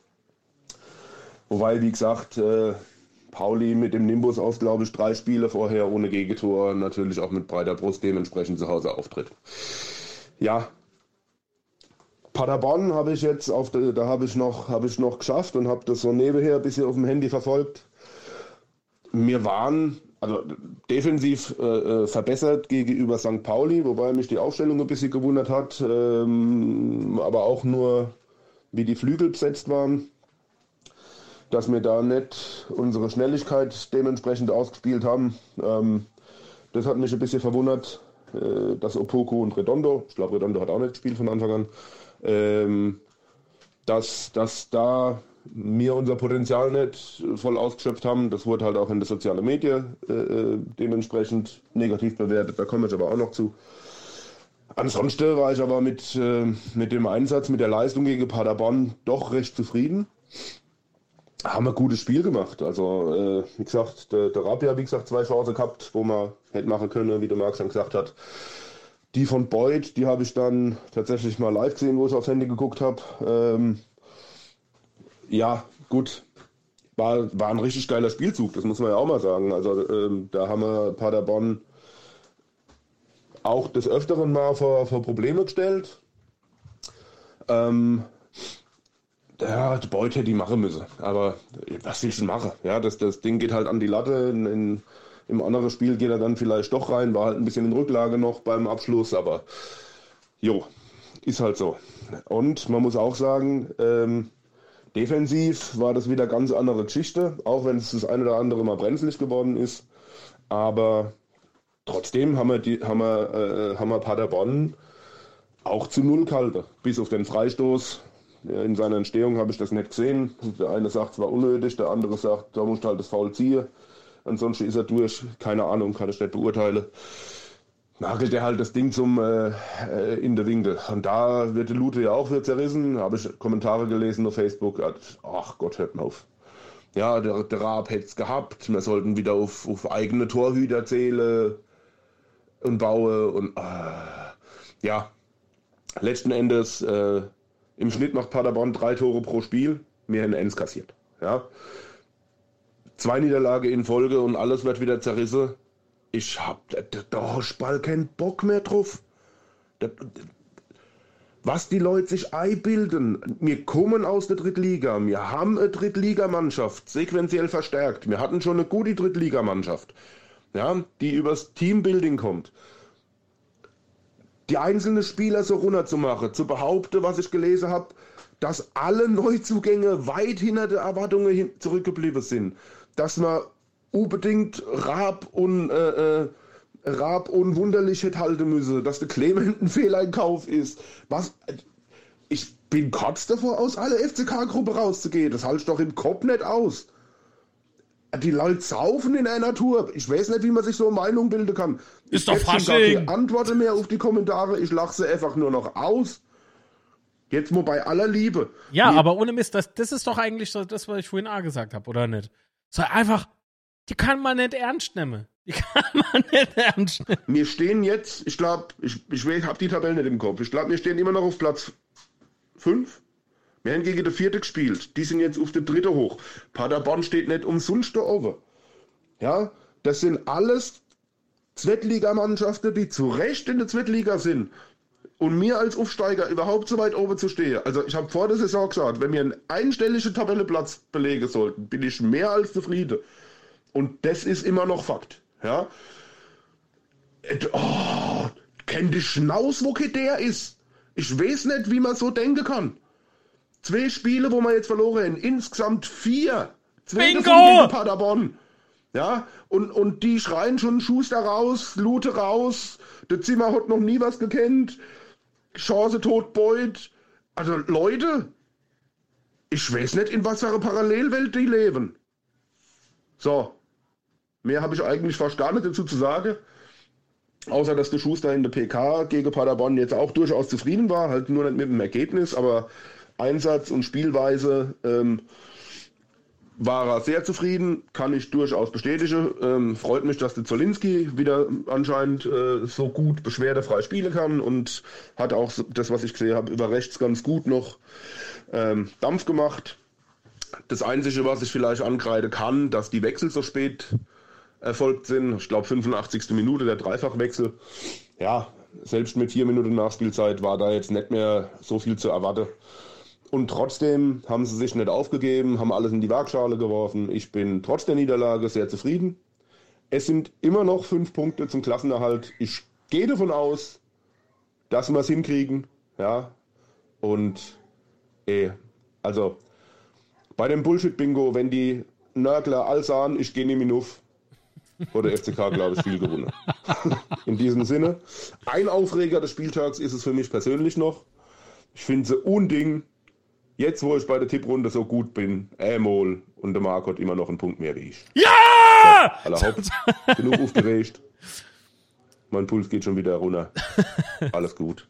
Wobei, wie gesagt, äh, Pauli mit dem Nimbus auf, glaube ich, drei Spiele vorher ohne Gegentor, natürlich auch mit breiter Brust dementsprechend zu Hause auftritt. Ja, Paderborn habe ich jetzt, auf de, da habe ich, hab ich noch geschafft und habe das so nebenher ein bisschen auf dem Handy verfolgt. Wir waren... Also defensiv äh, verbessert gegenüber Sankt Pauli, wobei mich die Aufstellung ein bisschen gewundert hat, ähm, aber auch nur, wie die Flügel besetzt waren, dass wir da nicht unsere Schnelligkeit dementsprechend ausgespielt haben. Ähm, das hat mich ein bisschen verwundert, äh, dass Opoku und Redondo, ich glaube Redondo hat auch nicht gespielt von Anfang an, ähm, dass, dass da... wir unser Potenzial nicht voll ausgeschöpft haben. Das wurde halt auch in den sozialen Medien äh, dementsprechend negativ bewertet. Da komme ich aber auch noch zu. Ansonsten war ich aber mit, äh, mit dem Einsatz, mit der Leistung gegen Paderborn doch recht zufrieden. Haben ein gutes Spiel gemacht. Also, äh, wie gesagt, der, der Rapp hat, wie gesagt, zwei Chancen gehabt, wo man hätte machen können, wie der Marc schon gesagt hat. Die von Beuth, die habe ich dann tatsächlich mal live gesehen, wo ich aufs Handy geguckt habe. Ähm, Ja, gut, war, war ein richtig geiler Spielzug, das muss man ja auch mal sagen. Also ähm, da haben wir Paderborn auch des Öfteren mal vor, vor Probleme gestellt. Ähm, ja, die Beuth hätte die machen müssen. Aber was willst du machen? Ja, das, das Ding geht halt an die Latte. In, in, Im anderen Spiel geht er dann vielleicht doch rein. War halt ein bisschen in Rücklage noch beim Abschluss. Aber jo, ist halt so. Und man muss auch sagen, ähm, defensiv war das wieder ganz andere Geschichte. Auch wenn es das eine oder andere mal brenzlig geworden ist. Aber trotzdem haben wir, die, haben wir, äh, haben wir Paderborn auch zu null gehalten. Bis auf den Freistoß. In seiner Entstehung habe ich das nicht gesehen. Der eine sagt, es war unnötig. Der andere sagt, da musst du halt das Foul ziehen. Ansonsten ist er durch. Keine Ahnung, kann ich nicht beurteilen. Nagelt er halt das Ding zum äh, in der Winkel. Und da wird die Lute ja auch wieder zerrissen. Habe ich Kommentare gelesen auf Facebook. Ach Gott, hört mal auf. Ja, der, der Rapp hätte es gehabt. Wir sollten wieder auf, auf eigene Torhüter zählen und bauen. Und, äh, ja, letzten Endes, äh, im Schnitt macht Paderborn drei Tore pro Spiel. Wir haben eins kassiert. Ja. Zwei Niederlage in Folge und alles wird wieder zerrissen. Ich hab da, da Ball keinen Bock mehr drauf. Da, was die Leute sich einbilden. Wir kommen aus der Drittliga. Wir haben eine Drittligamannschaft sequenziell verstärkt. Wir hatten schon eine gute Drittligamannschaft, ja, die übers Teambuilding kommt. Die einzelnen Spieler so runterzumachen, zu behaupten, was ich gelesen habe, dass alle Neuzugänge weit hinter der Erwartungen hin- zurückgeblieben sind. Dass man unbedingt Rapp und, äh, äh, Rapp und Wunderlich hätte halten müssen, dass der Clement ein Fehleinkauf ist. Was? Ich bin kurz davor, aus aller F C K-Gruppe rauszugehen. Das halte ich doch im Kopf nicht aus. Die Leute saufen in einer Tour. Ich weiß nicht, wie man sich so eine Meinung bilden kann. Ist doch Fasching. Ich antworte mehr auf die Kommentare. Ich lache sie einfach nur noch aus. Jetzt nur bei aller Liebe. Ja, nee. Aber ohne Mist, das, das ist doch eigentlich so das, was ich vorhin A gesagt habe, oder nicht? So einfach, die kann man nicht ernst nehmen. Die kann man nicht ernst nehmen. Wir stehen jetzt, ich glaube, ich, ich habe die Tabelle nicht im Kopf. Ich glaube, wir stehen immer noch auf Platz fünf. Wir haben gegen den Vierten gespielt. Die sind jetzt auf den Dritten hoch. Paderborn steht nicht umsonst da oben. Ja, das sind alles Zweitligamannschaften, die zu Recht in der Zweitliga sind. Und mir als Aufsteiger überhaupt so weit oben zu stehen. Also ich habe vor der Saison gesagt, wenn wir einen einstelligen Tabelleplatz belegen sollten, bin ich mehr als zufrieden. Und das ist immer noch Fakt. Ja? Oh, kenn die Schnauz, wo der ist. Ich weiß nicht, wie man so denken kann. Zwei Spiele, wo wir jetzt verloren haben. Insgesamt vier. Zwei Bingo! Paderborn. Ja, und, und die schreien schon Schuster raus, Lute raus. Der Zimmer hat noch nie was gekannt. Chance tot, Beuth. Also Leute, ich weiß nicht, in was für einer Parallelwelt die leben. So, mehr habe ich eigentlich fast gar nicht dazu zu sagen. Außer, dass der Schuster in der P K gegen Paderborn jetzt auch durchaus zufrieden war. Halt nur nicht mit dem Ergebnis, aber Einsatz und Spielweise ähm, war er sehr zufrieden, kann ich durchaus bestätigen. Ähm, freut mich, dass der Zolinski wieder anscheinend äh, so gut beschwerdefrei spielen kann und hat auch das, was ich gesehen habe, über rechts ganz gut noch ähm, Dampf gemacht. Das Einzige, was ich vielleicht ankreiden kann, dass die Wechsel so spät erfolgt sind. Ich glaube, fünfundachtzigste Minute, der Dreifachwechsel. Ja, selbst mit vier Minuten Nachspielzeit war da jetzt nicht mehr so viel zu erwarten. Und trotzdem haben sie sich nicht aufgegeben, haben alles in die Waagschale geworfen. Ich bin trotz der Niederlage sehr zufrieden. Es sind immer noch fünf Punkte zum Klassenerhalt. Ich gehe davon aus, dass wir es hinkriegen. Ja. Und eh, also bei dem Bullshit-Bingo, wenn die Nörgler all sahen, ich gehe nicht mehr auf, wurde F C K, glaube ich, viel gewonnen. In diesem Sinne. Ein Aufreger des Spieltags ist es für mich persönlich noch. Ich finde sie unding. Jetzt, wo ich bei der Tipprunde so gut bin, einmal und der Marc hat immer noch einen Punkt mehr wie ich. Ja! So, allerhaupt, genug aufgeregt. Mein Puls geht schon wieder runter. Alles gut.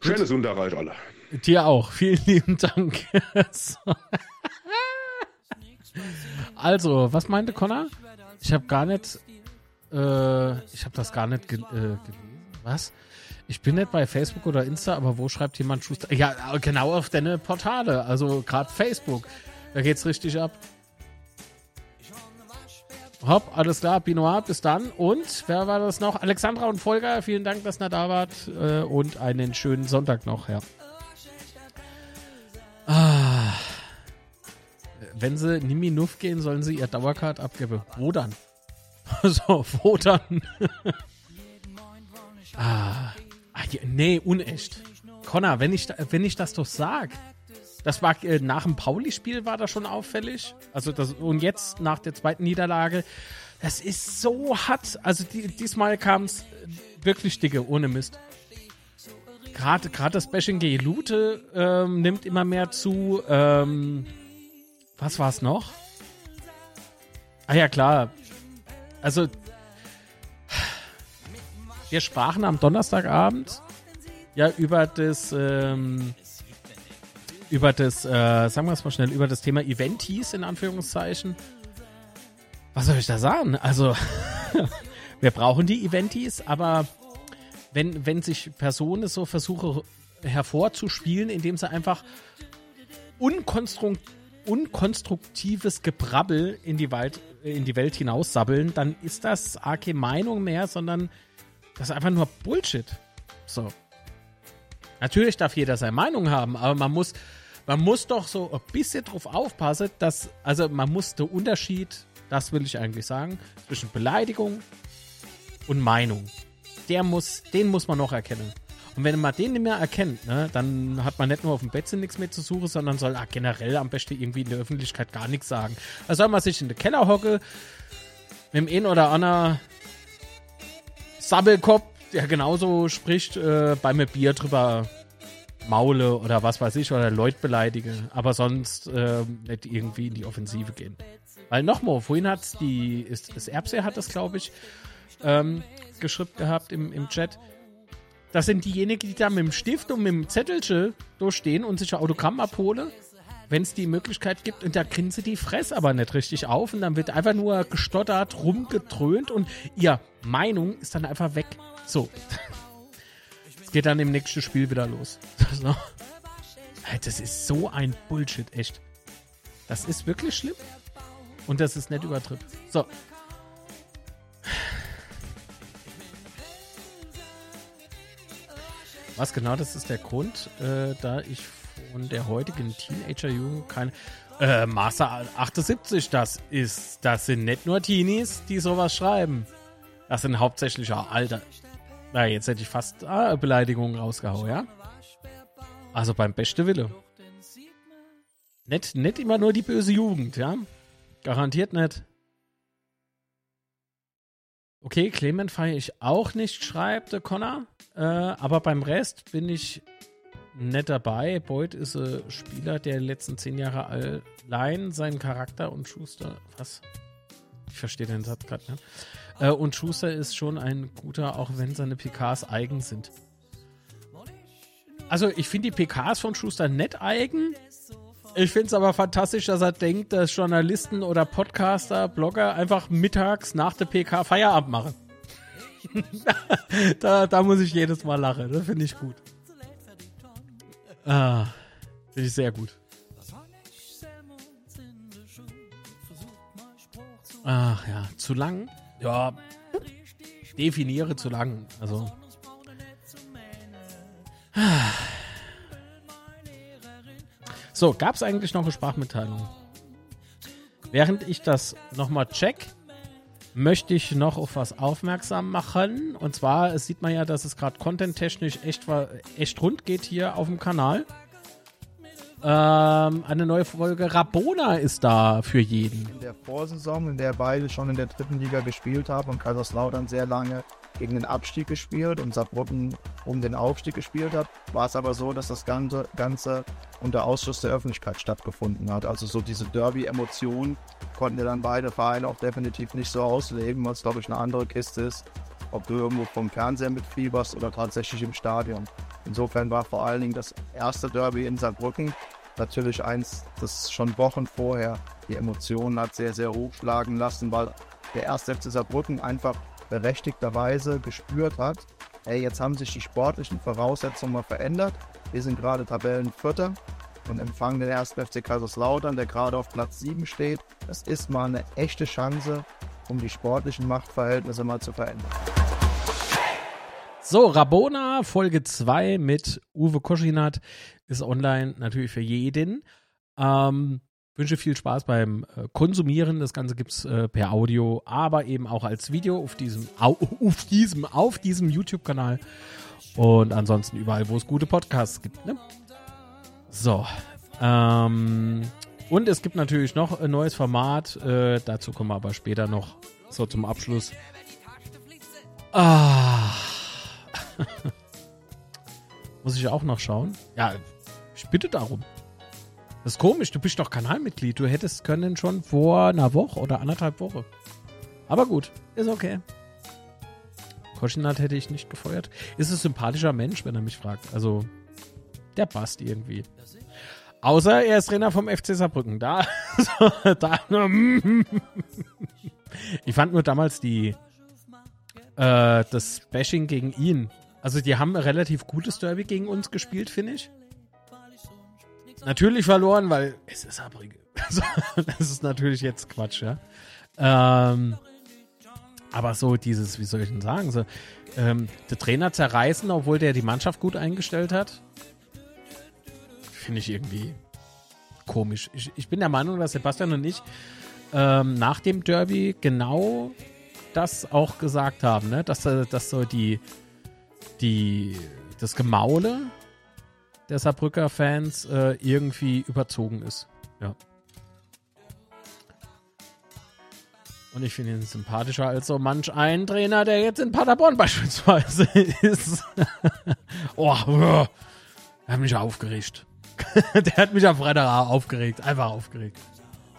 Schönes Unterreich, alle. Dir auch. Vielen lieben Dank. Also, was meinte Conor? Ich habe gar nicht... Äh, ich habe das gar nicht... Ge- äh, gelesen. Was? Ich bin nicht bei Facebook oder Insta, aber wo schreibt jemand Schuster? Ja, genau auf deine Portale. Also gerade Facebook. Da geht's richtig ab. Hopp, alles klar. Binoir, bis dann. Und wer war das noch? Alexandra und Volker, vielen Dank, dass ihr da wart. Und einen schönen Sonntag noch, ja. wenn sie nicht mehr nuf gehen, sollen sie ihr Dauercard abgeben. Wo dann? So, wo dann? ah, ah, nee, unecht. Connor, wenn ich, wenn ich das doch sag, das war äh, nach dem Pauli-Spiel war das schon auffällig. Also das, und jetzt nach der zweiten Niederlage, das ist so hart. Also die, diesmal kam es wirklich dicke, ohne Mist. Gerade das Bashing gegen Lute ähm, nimmt immer mehr zu. Ähm, was war es noch? Ah ja, klar. Also, wir sprachen am Donnerstagabend ja über das, ähm, über das, äh, sagen wir es mal schnell, über das Thema Eventies in Anführungszeichen. Was soll ich da sagen? Also, wir brauchen die Eventies, aber wenn, wenn sich Personen so versuchen hervorzuspielen, indem sie einfach unkonstrukt, unkonstruktives Gebrabbel in die, Wald, in die Welt hinaussabbeln, dann ist das arg keine Meinung mehr, sondern das ist einfach nur Bullshit. So. Natürlich darf jeder seine Meinung haben, aber man muss, man muss doch so ein bisschen drauf aufpassen, dass, also man muss den Unterschied, das will ich eigentlich sagen, zwischen Beleidigung und Meinung. Der muss, den muss man noch erkennen. Und wenn man den nicht mehr erkennt, ne, dann hat man nicht nur auf dem Bettchen nichts mehr zu suchen, sondern soll ah, generell am besten irgendwie in der Öffentlichkeit gar nichts sagen. Da soll man sich in den Keller hocken, mit dem einen oder anderen Sabbelkopf, der genauso spricht, äh, beim Bier drüber maule oder was weiß ich, oder Leute beleidige, aber sonst äh, nicht irgendwie in die Offensive gehen. Weil nochmal, vorhin hat's die, ist, das Erbse hat das, glaube ich, ähm, geschrieben gehabt im, im Chat. Das sind diejenigen, die da mit dem Stift und mit dem Zettelchen durchstehen und sich ein Autogramm abholen, wenn es die Möglichkeit gibt. Und da grinsen die Fresse aber nicht richtig auf. Und dann wird einfach nur gestottert, rumgetrönt und ihre Meinung ist dann einfach weg. So. Es geht dann im nächsten Spiel wieder los. Das ist so ein Bullshit, echt. Das ist wirklich schlimm. Und das ist nicht übertrieben. So. Was genau, das ist der Grund, äh, da ich von der heutigen Teenager-Jugend keine... Äh, Master achtundsiebzig, das ist... Das sind nicht nur Teenies, die sowas schreiben. Das sind hauptsächlich... Ja, Alter. Na, jetzt hätte ich fast ah, Beleidigungen rausgehauen, ja? Also beim besten Wille. Nicht, nicht immer nur die böse Jugend, ja? Garantiert nicht. Okay, Clement feiere ich auch nicht, schreibt der Connor. Äh, aber beim Rest bin ich nicht dabei. Beuth ist ein Spieler, der letzten zehn Jahre allein seinen Charakter und Schuster... Was? Ich verstehe den Satz gerade nicht. Äh, und Schuster ist schon ein guter, auch wenn seine P Ks eigen sind. Also ich finde die P Ks von Schuster nicht eigen. Ich finde es aber fantastisch, dass er denkt, dass Journalisten oder Podcaster, Blogger einfach mittags nach der P K Feierabend machen. da, da muss ich jedes Mal lachen. Das finde ich gut. Ah, finde ich sehr gut. Ach ja, zu lang? Ja, definiere zu lang. Also... Ah. So, gab es eigentlich noch eine Sprachmitteilung? Während ich das nochmal check, möchte ich noch auf was aufmerksam machen. Und zwar, es sieht man ja, dass es gerade content-technisch echt, echt rund geht hier auf dem Kanal. Ähm, eine neue Folge Rabona ist da für jeden. In der Vorsaison, in der beide schon in der dritten Liga gespielt haben und Kaiserslautern sehr lange gegen den Abstieg gespielt und Saarbrücken um den Aufstieg gespielt hat, war es aber so, dass das Ganze, Ganze unter Ausschluss der Öffentlichkeit stattgefunden hat. Also so diese Derby-Emotionen konnten ja dann beide Vereine auch definitiv nicht so ausleben, was glaube ich eine andere Kiste ist, ob du irgendwo vom Fernseher mitfieberst oder tatsächlich im Stadion. Insofern war vor allen Dingen das erste Derby in Saarbrücken natürlich eins, das schon Wochen vorher die Emotionen hat sehr, sehr hochschlagen lassen, weil der erste F C Saarbrücken einfach berechtigterweise gespürt hat, ey, jetzt haben sich die sportlichen Voraussetzungen mal verändert. Wir sind gerade Tabellenvierter und empfangen den ersten F C Kaiserslautern, der gerade auf Platz sieben steht. Das ist mal eine echte Chance, um die sportlichen Machtverhältnisse mal zu verändern. So, Rabona, Folge zwei mit Uwe Koschinat ist online, natürlich für jeden. Ähm, Wünsche viel Spaß beim äh, Konsumieren. Das Ganze gibt es äh, per Audio, aber eben auch als Video auf diesem, au, auf diesem, auf diesem YouTube-Kanal. Und ansonsten überall, wo es gute Podcasts gibt. Ne? So. Ähm, und es gibt natürlich noch ein neues Format. Äh, dazu kommen wir aber später noch. So, zum Abschluss. Ah. Muss ich auch noch schauen? Ja, ich bitte darum. Das ist komisch, du bist doch Kanalmitglied. Du hättest können schon vor einer Woche oder anderthalb Wochen. Aber gut, ist okay. Koschinat hätte ich nicht gefeuert. Ist ein sympathischer Mensch, wenn er mich fragt. Also, der passt irgendwie. Außer er ist Trainer vom F C Saarbrücken. Da, da. Ich fand nur damals die äh, das Bashing gegen ihn. Also die haben ein relativ gutes Derby gegen uns gespielt, finde ich. Natürlich verloren, weil es ist Saarbrücken. Das ist natürlich jetzt Quatsch, ja. Ähm, aber so dieses, wie soll ich denn sagen, so, ähm, der Trainer zerreißen, obwohl der die Mannschaft gut eingestellt hat, finde ich irgendwie komisch. Ich, ich bin der Meinung, dass Sebastian und ich Ähm, nach dem Derby genau das auch gesagt haben, ne? dass, dass so die, die das Gemaule der Saarbrücker Fans äh, irgendwie überzogen ist. Ja. Und ich finde ihn sympathischer als so manch ein Trainer, der jetzt in Paderborn beispielsweise ist. Oh, er hat mich aufgeregt. Der hat mich am Freitag aufgeregt, einfach aufgeregt.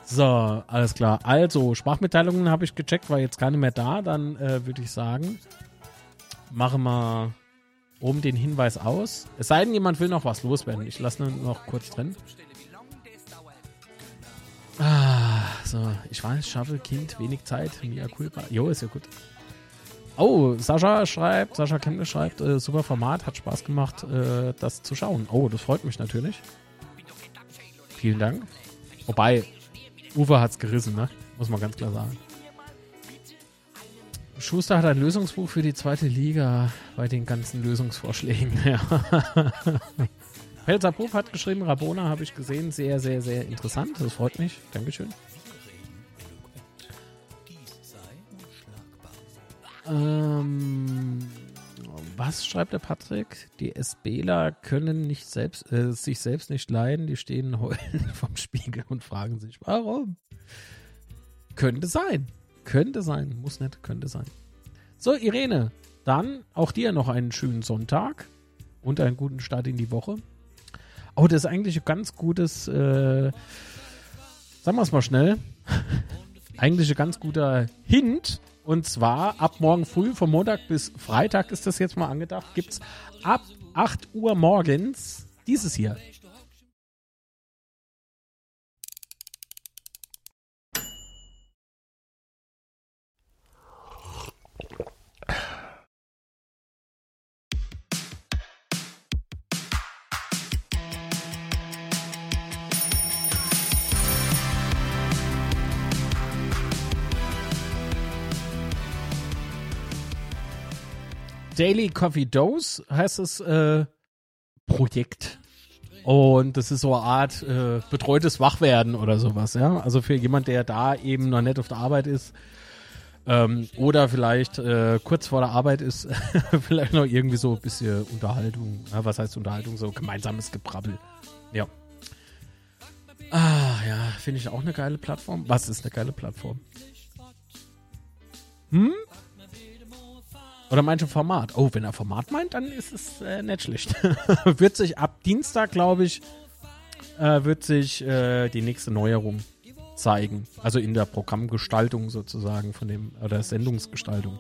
So, alles klar. Also, Sprachmitteilungen habe ich gecheckt, war jetzt keine mehr da. Dann äh, würde ich sagen, mache mal oben den Hinweis aus. Es sei denn, jemand will noch was loswerden. Ich lasse ihn noch kurz drin. Ah, so, ich weiß, schaffe Kind, wenig Zeit. Mia culpa. Jo, ist ja gut. Oh, Sascha schreibt, Sascha Kempner schreibt, äh, super Format, hat Spaß gemacht, äh, das zu schauen. Oh, das freut mich natürlich. Vielen Dank. Wobei, Uwe hat's gerissen, ne? Muss man ganz klar sagen. Schuster hat ein Lösungsbuch für die zweite Liga bei den ganzen Lösungsvorschlägen. Ja. Pelzer Puff hat geschrieben, Rabona habe ich gesehen. Sehr, sehr, sehr interessant. Das freut mich. Dankeschön. Ähm, was schreibt der Patrick? Die SBler können nicht selbst, äh, sich selbst nicht leiden. Die stehen heulen vom Spiegel und fragen sich, warum? Könnte sein. Könnte sein. Muss nicht. Könnte sein. So, Irene, dann auch dir noch einen schönen Sonntag und einen guten Start in die Woche. Oh, das ist eigentlich ein ganz gutes, äh, sagen wir es mal schnell, eigentlich ein ganz guter Hint. Und zwar ab morgen früh, vom Montag bis Freitag ist das jetzt mal angedacht, gibt es ab acht Uhr morgens dieses hier. Daily Coffee Dose heißt das äh, Projekt. Und das ist so eine Art äh, betreutes Wachwerden oder sowas. Ja? Also für jemand, der da eben noch nicht auf der Arbeit ist ähm, oder vielleicht äh, kurz vor der Arbeit ist, vielleicht noch irgendwie so ein bisschen Unterhaltung. Ja, was heißt Unterhaltung? So gemeinsames Gebrabbel. Ja. Ah ja, finde ich auch eine geile Plattform. Was ist eine geile Plattform? Hm? Oder manche Format. Oh, wenn er Format meint, dann ist es äh, nicht schlecht. Wird sich ab Dienstag, glaube ich, äh, wird sich äh, die nächste Neuerung zeigen. Also in der Programmgestaltung sozusagen von dem, oder Sendungsgestaltung.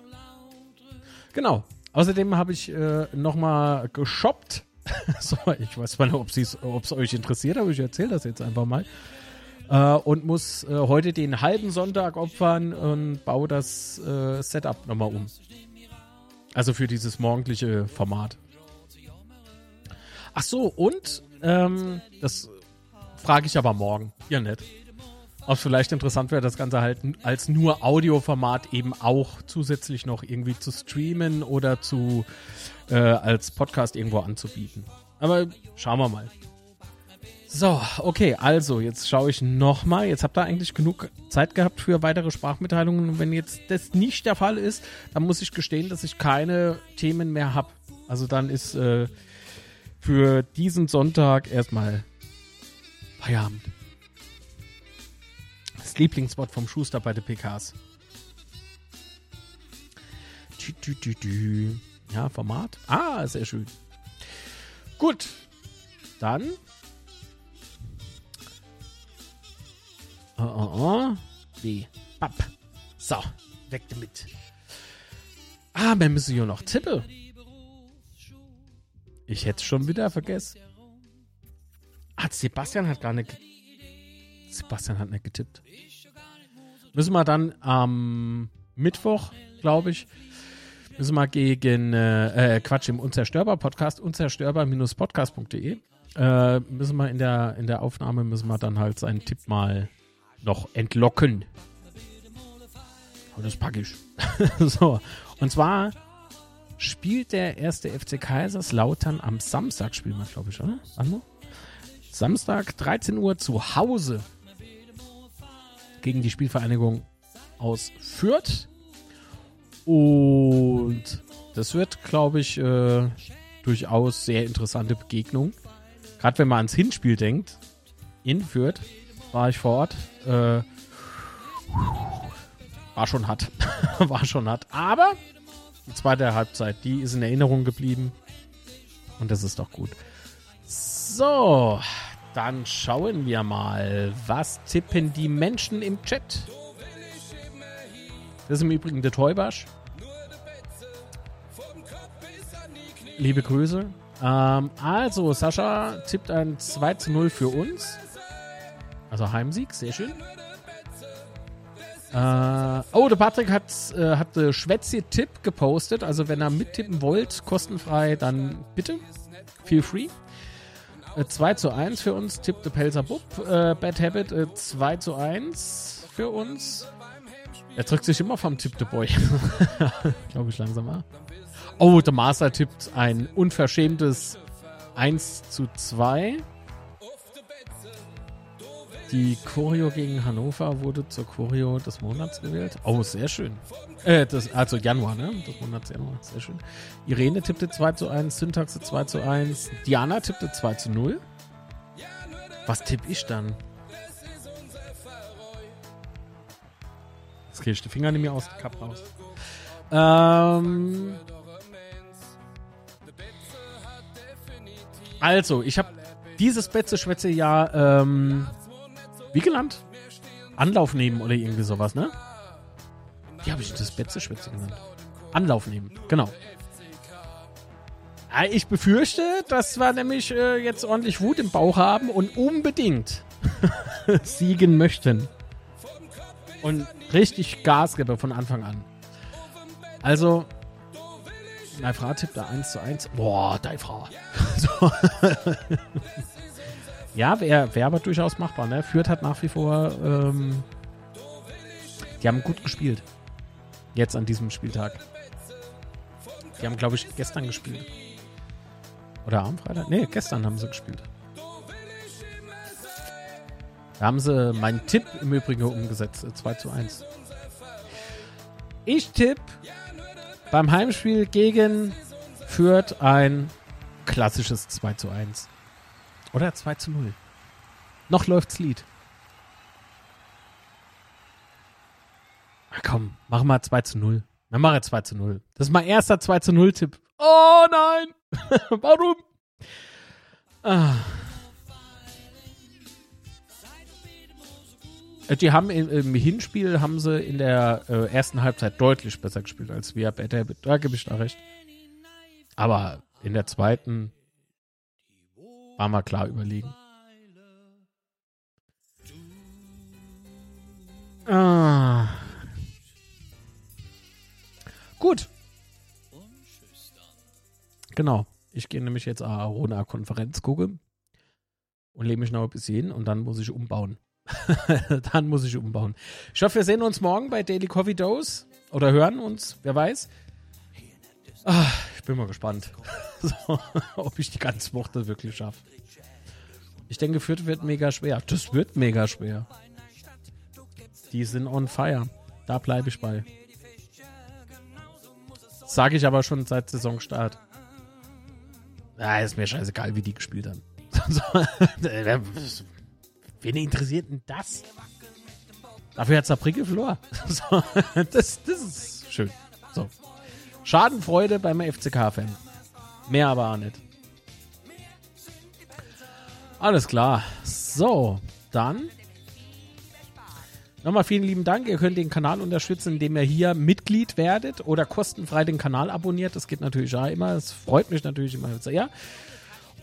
Genau. Außerdem habe ich äh, nochmal geshoppt. So, ich weiß mal, ob es euch interessiert, aber ich erzähle das jetzt einfach mal. Äh, und muss äh, heute den halben Sonntag opfern und baue das äh, Setup nochmal um. Also für dieses morgendliche Format. Ach so, und ähm, das frage ich aber morgen. Ja, nett. Ob es vielleicht interessant wäre, das Ganze halt als nur Audioformat eben auch zusätzlich noch irgendwie zu streamen oder zu äh, als Podcast irgendwo anzubieten. Aber schauen wir mal. So, okay, also jetzt schaue ich nochmal. Jetzt habt ihr eigentlich genug Zeit gehabt für weitere Sprachmitteilungen. Und wenn jetzt das nicht der Fall ist, dann muss ich gestehen, dass ich keine Themen mehr habe. Also dann ist äh, für diesen Sonntag erstmal Feierabend. Das Lieblingswort vom Schuster bei den P Ks. Ja, Format. Ah, sehr schön. Gut, dann... Oh, oh, oh. Wie? Papp. So, weg damit. Ah, wir müssen ja noch tippen. Ich hätte es schon wieder vergessen. Ah, Sebastian hat gar nicht... Sebastian hat nicht getippt. Müssen wir dann am ähm, Mittwoch, glaube ich, müssen wir gegen... Äh, Quatsch, im Unzerstörbar-Podcast, unzerstörbar Bindestrich podcast Punkt de äh, müssen wir in der, in der Aufnahme, müssen wir dann halt seinen Tipp mal... noch entlocken. Und das packe ich. So. Und zwar spielt der erste F C Kaiserslautern am Samstag, spielen wir, glaube ich, oder? Anno? Samstag, dreizehn Uhr zu Hause gegen die Spielvereinigung aus Fürth. Und das wird, glaube ich, äh, durchaus sehr interessante Begegnung. Gerade wenn man ans Hinspiel denkt, in Fürth, war ich vor Ort. Äh, war schon hart. War schon hart. Aber die zweite Halbzeit, die ist in Erinnerung geblieben. Und das ist doch gut. So, dann schauen wir mal. Was tippen die Menschen im Chat? Das ist im Übrigen der Teubasch. Liebe Grüße. Ähm, also, Sascha tippt ein zwei zu null für uns. Also Heimsieg, sehr schön. Äh, oh, der Patrick hat äh, hat den Schwätzje-Tipp gepostet. Also wenn ihr mittippen wollt, kostenfrei, dann bitte. Feel free. Äh, zwei zu eins für uns, tippt der Pelzer Bub. Äh, Bad Habit, äh, zwei zu eins für uns. Er drückt sich immer vom Tipp, der Boy. Glaube ich langsamer. Oh, der Master tippt ein unverschämtes eins zu zwei. Die Choreo gegen Hannover wurde zur Choreo des Monats gewählt. Oh, sehr schön. Äh, das, also Januar, ne? Des Monats Januar, sehr schön. Irene tippte zwei zu eins, Syntaxe zwei zu eins, Diana tippte zwei zu null. Was tipp ich dann? Jetzt kriege ich den Finger nicht mehr aus dem Cup raus. Ähm, also, ich habe dieses Betze-Schwätze ja, ähm, wie genannt? Anlauf nehmen oder irgendwie sowas, ne? Wie habe ich das Betze Schwätzje genannt? Anlauf nehmen, genau. Ich befürchte, dass wir nämlich äh, jetzt ordentlich Wut im Bauch haben und unbedingt siegen möchten. Und richtig Gas geben von Anfang an. Also, meine Frau tippt da eins zu eins. Boah, deine Frau. So. Ja, wäre wär aber durchaus machbar, ne? Fürth hat nach wie vor, ähm, die haben gut gespielt. Jetzt an diesem Spieltag. Die haben, glaube ich, gestern gespielt. Oder am Freitag? Ne, gestern haben sie gespielt. Da haben sie meinen Tipp im Übrigen umgesetzt. zwei zu eins. Ich tippe beim Heimspiel gegen Fürth ein klassisches zwei zu eins. Oder zwei zu null. Noch läuft's Lied. Na komm, mach mal zwei zu null. Dann mach er zwei zu null. Das ist mein erster zwei zu null Tipp. Oh nein! Warum? Ah. Die haben im, im Hinspiel haben sie in der äh, ersten Halbzeit deutlich besser gespielt als wir. Da gebe ich da recht. Aber in der zweiten war mal klar überlegen. Ah. Gut. Genau. Ich gehe nämlich jetzt eine Corona-Konferenz gucken und lebe mich noch ein bisschen hin und dann muss ich umbauen. Dann muss ich umbauen. Ich hoffe, wir sehen uns morgen bei Daily Coffee Dose oder hören uns, wer weiß. Ah, ich bin mal gespannt, so, ob ich die ganze Woche wirklich schaffe. Ich denke, Fürth wird mega schwer. Das wird mega schwer. Die sind on fire. Da bleibe ich bei. Sage ich aber schon seit Saisonstart. Ah, ist mir scheißegal, wie die gespielt haben. Wen interessiert denn das? Dafür hat Saarbrücken verloren. das, das ist schön. So. Schadenfreude beim F C K-Fan. Mehr aber auch nicht. Alles klar. So, dann nochmal vielen lieben Dank. Ihr könnt den Kanal unterstützen, indem ihr hier Mitglied werdet oder kostenfrei den Kanal abonniert. Das geht natürlich auch immer. Das freut mich natürlich immer sehr.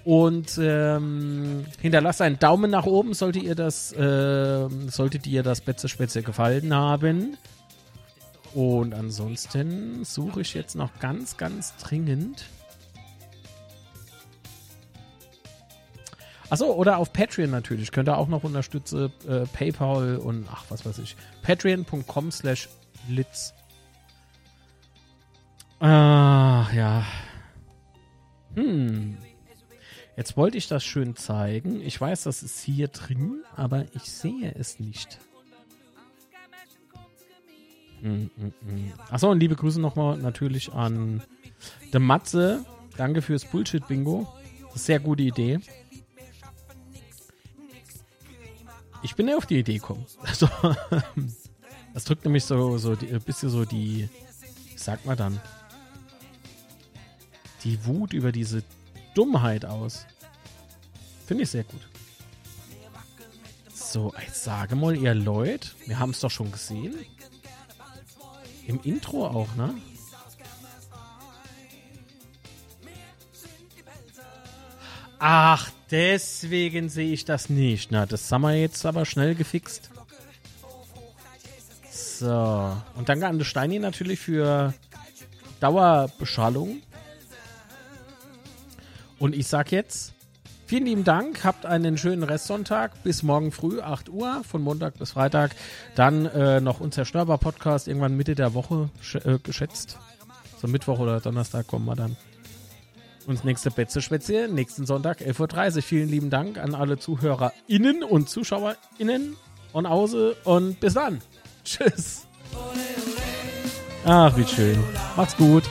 Und ähm, hinterlasst einen Daumen nach oben, solltet ihr das, äh, solltet ihr das Betze Schwätzje gefallen haben. Und ansonsten suche ich jetzt noch ganz, ganz dringend. Achso, oder auf Patreon natürlich. Könnt ihr auch noch unterstützen. Äh, PayPal und ach, was weiß ich. Patreon.com slash Litz. Ach ja. Hm. Jetzt wollte ich das schön zeigen. Ich weiß, das ist hier drin, aber ich sehe es nicht. Mm, mm, mm. Achso, und liebe Grüße nochmal natürlich an der Matze. Danke fürs Bullshit-Bingo. Sehr gute Idee. Ich bin ja auf die Idee gekommen. Also, das drückt nämlich so, so die, ein bisschen so die, wie sagt man dann, die Wut über diese Dummheit aus. Finde ich sehr gut. So, jetzt sage mal, ihr Leute, wir haben es doch schon gesehen. Im Intro auch, ne? Ach, deswegen sehe ich das nicht. Na, das haben wir jetzt aber schnell gefixt. So. Und danke an den Steini natürlich für Dauerbeschallung. Und ich sag jetzt, vielen lieben Dank, habt einen schönen Restsonntag, bis morgen früh, acht Uhr, von Montag bis Freitag, dann äh, noch unzerstörbar Podcast, irgendwann Mitte der Woche sch- äh, geschätzt, so Mittwoch oder Donnerstag kommen wir dann. Und das nächste Betze Schwätzje, nächsten Sonntag, elf Uhr dreißig. Vielen lieben Dank an alle ZuhörerInnen und ZuschauerInnen und Hause und bis dann. Tschüss. Ach, wie schön. Macht's gut.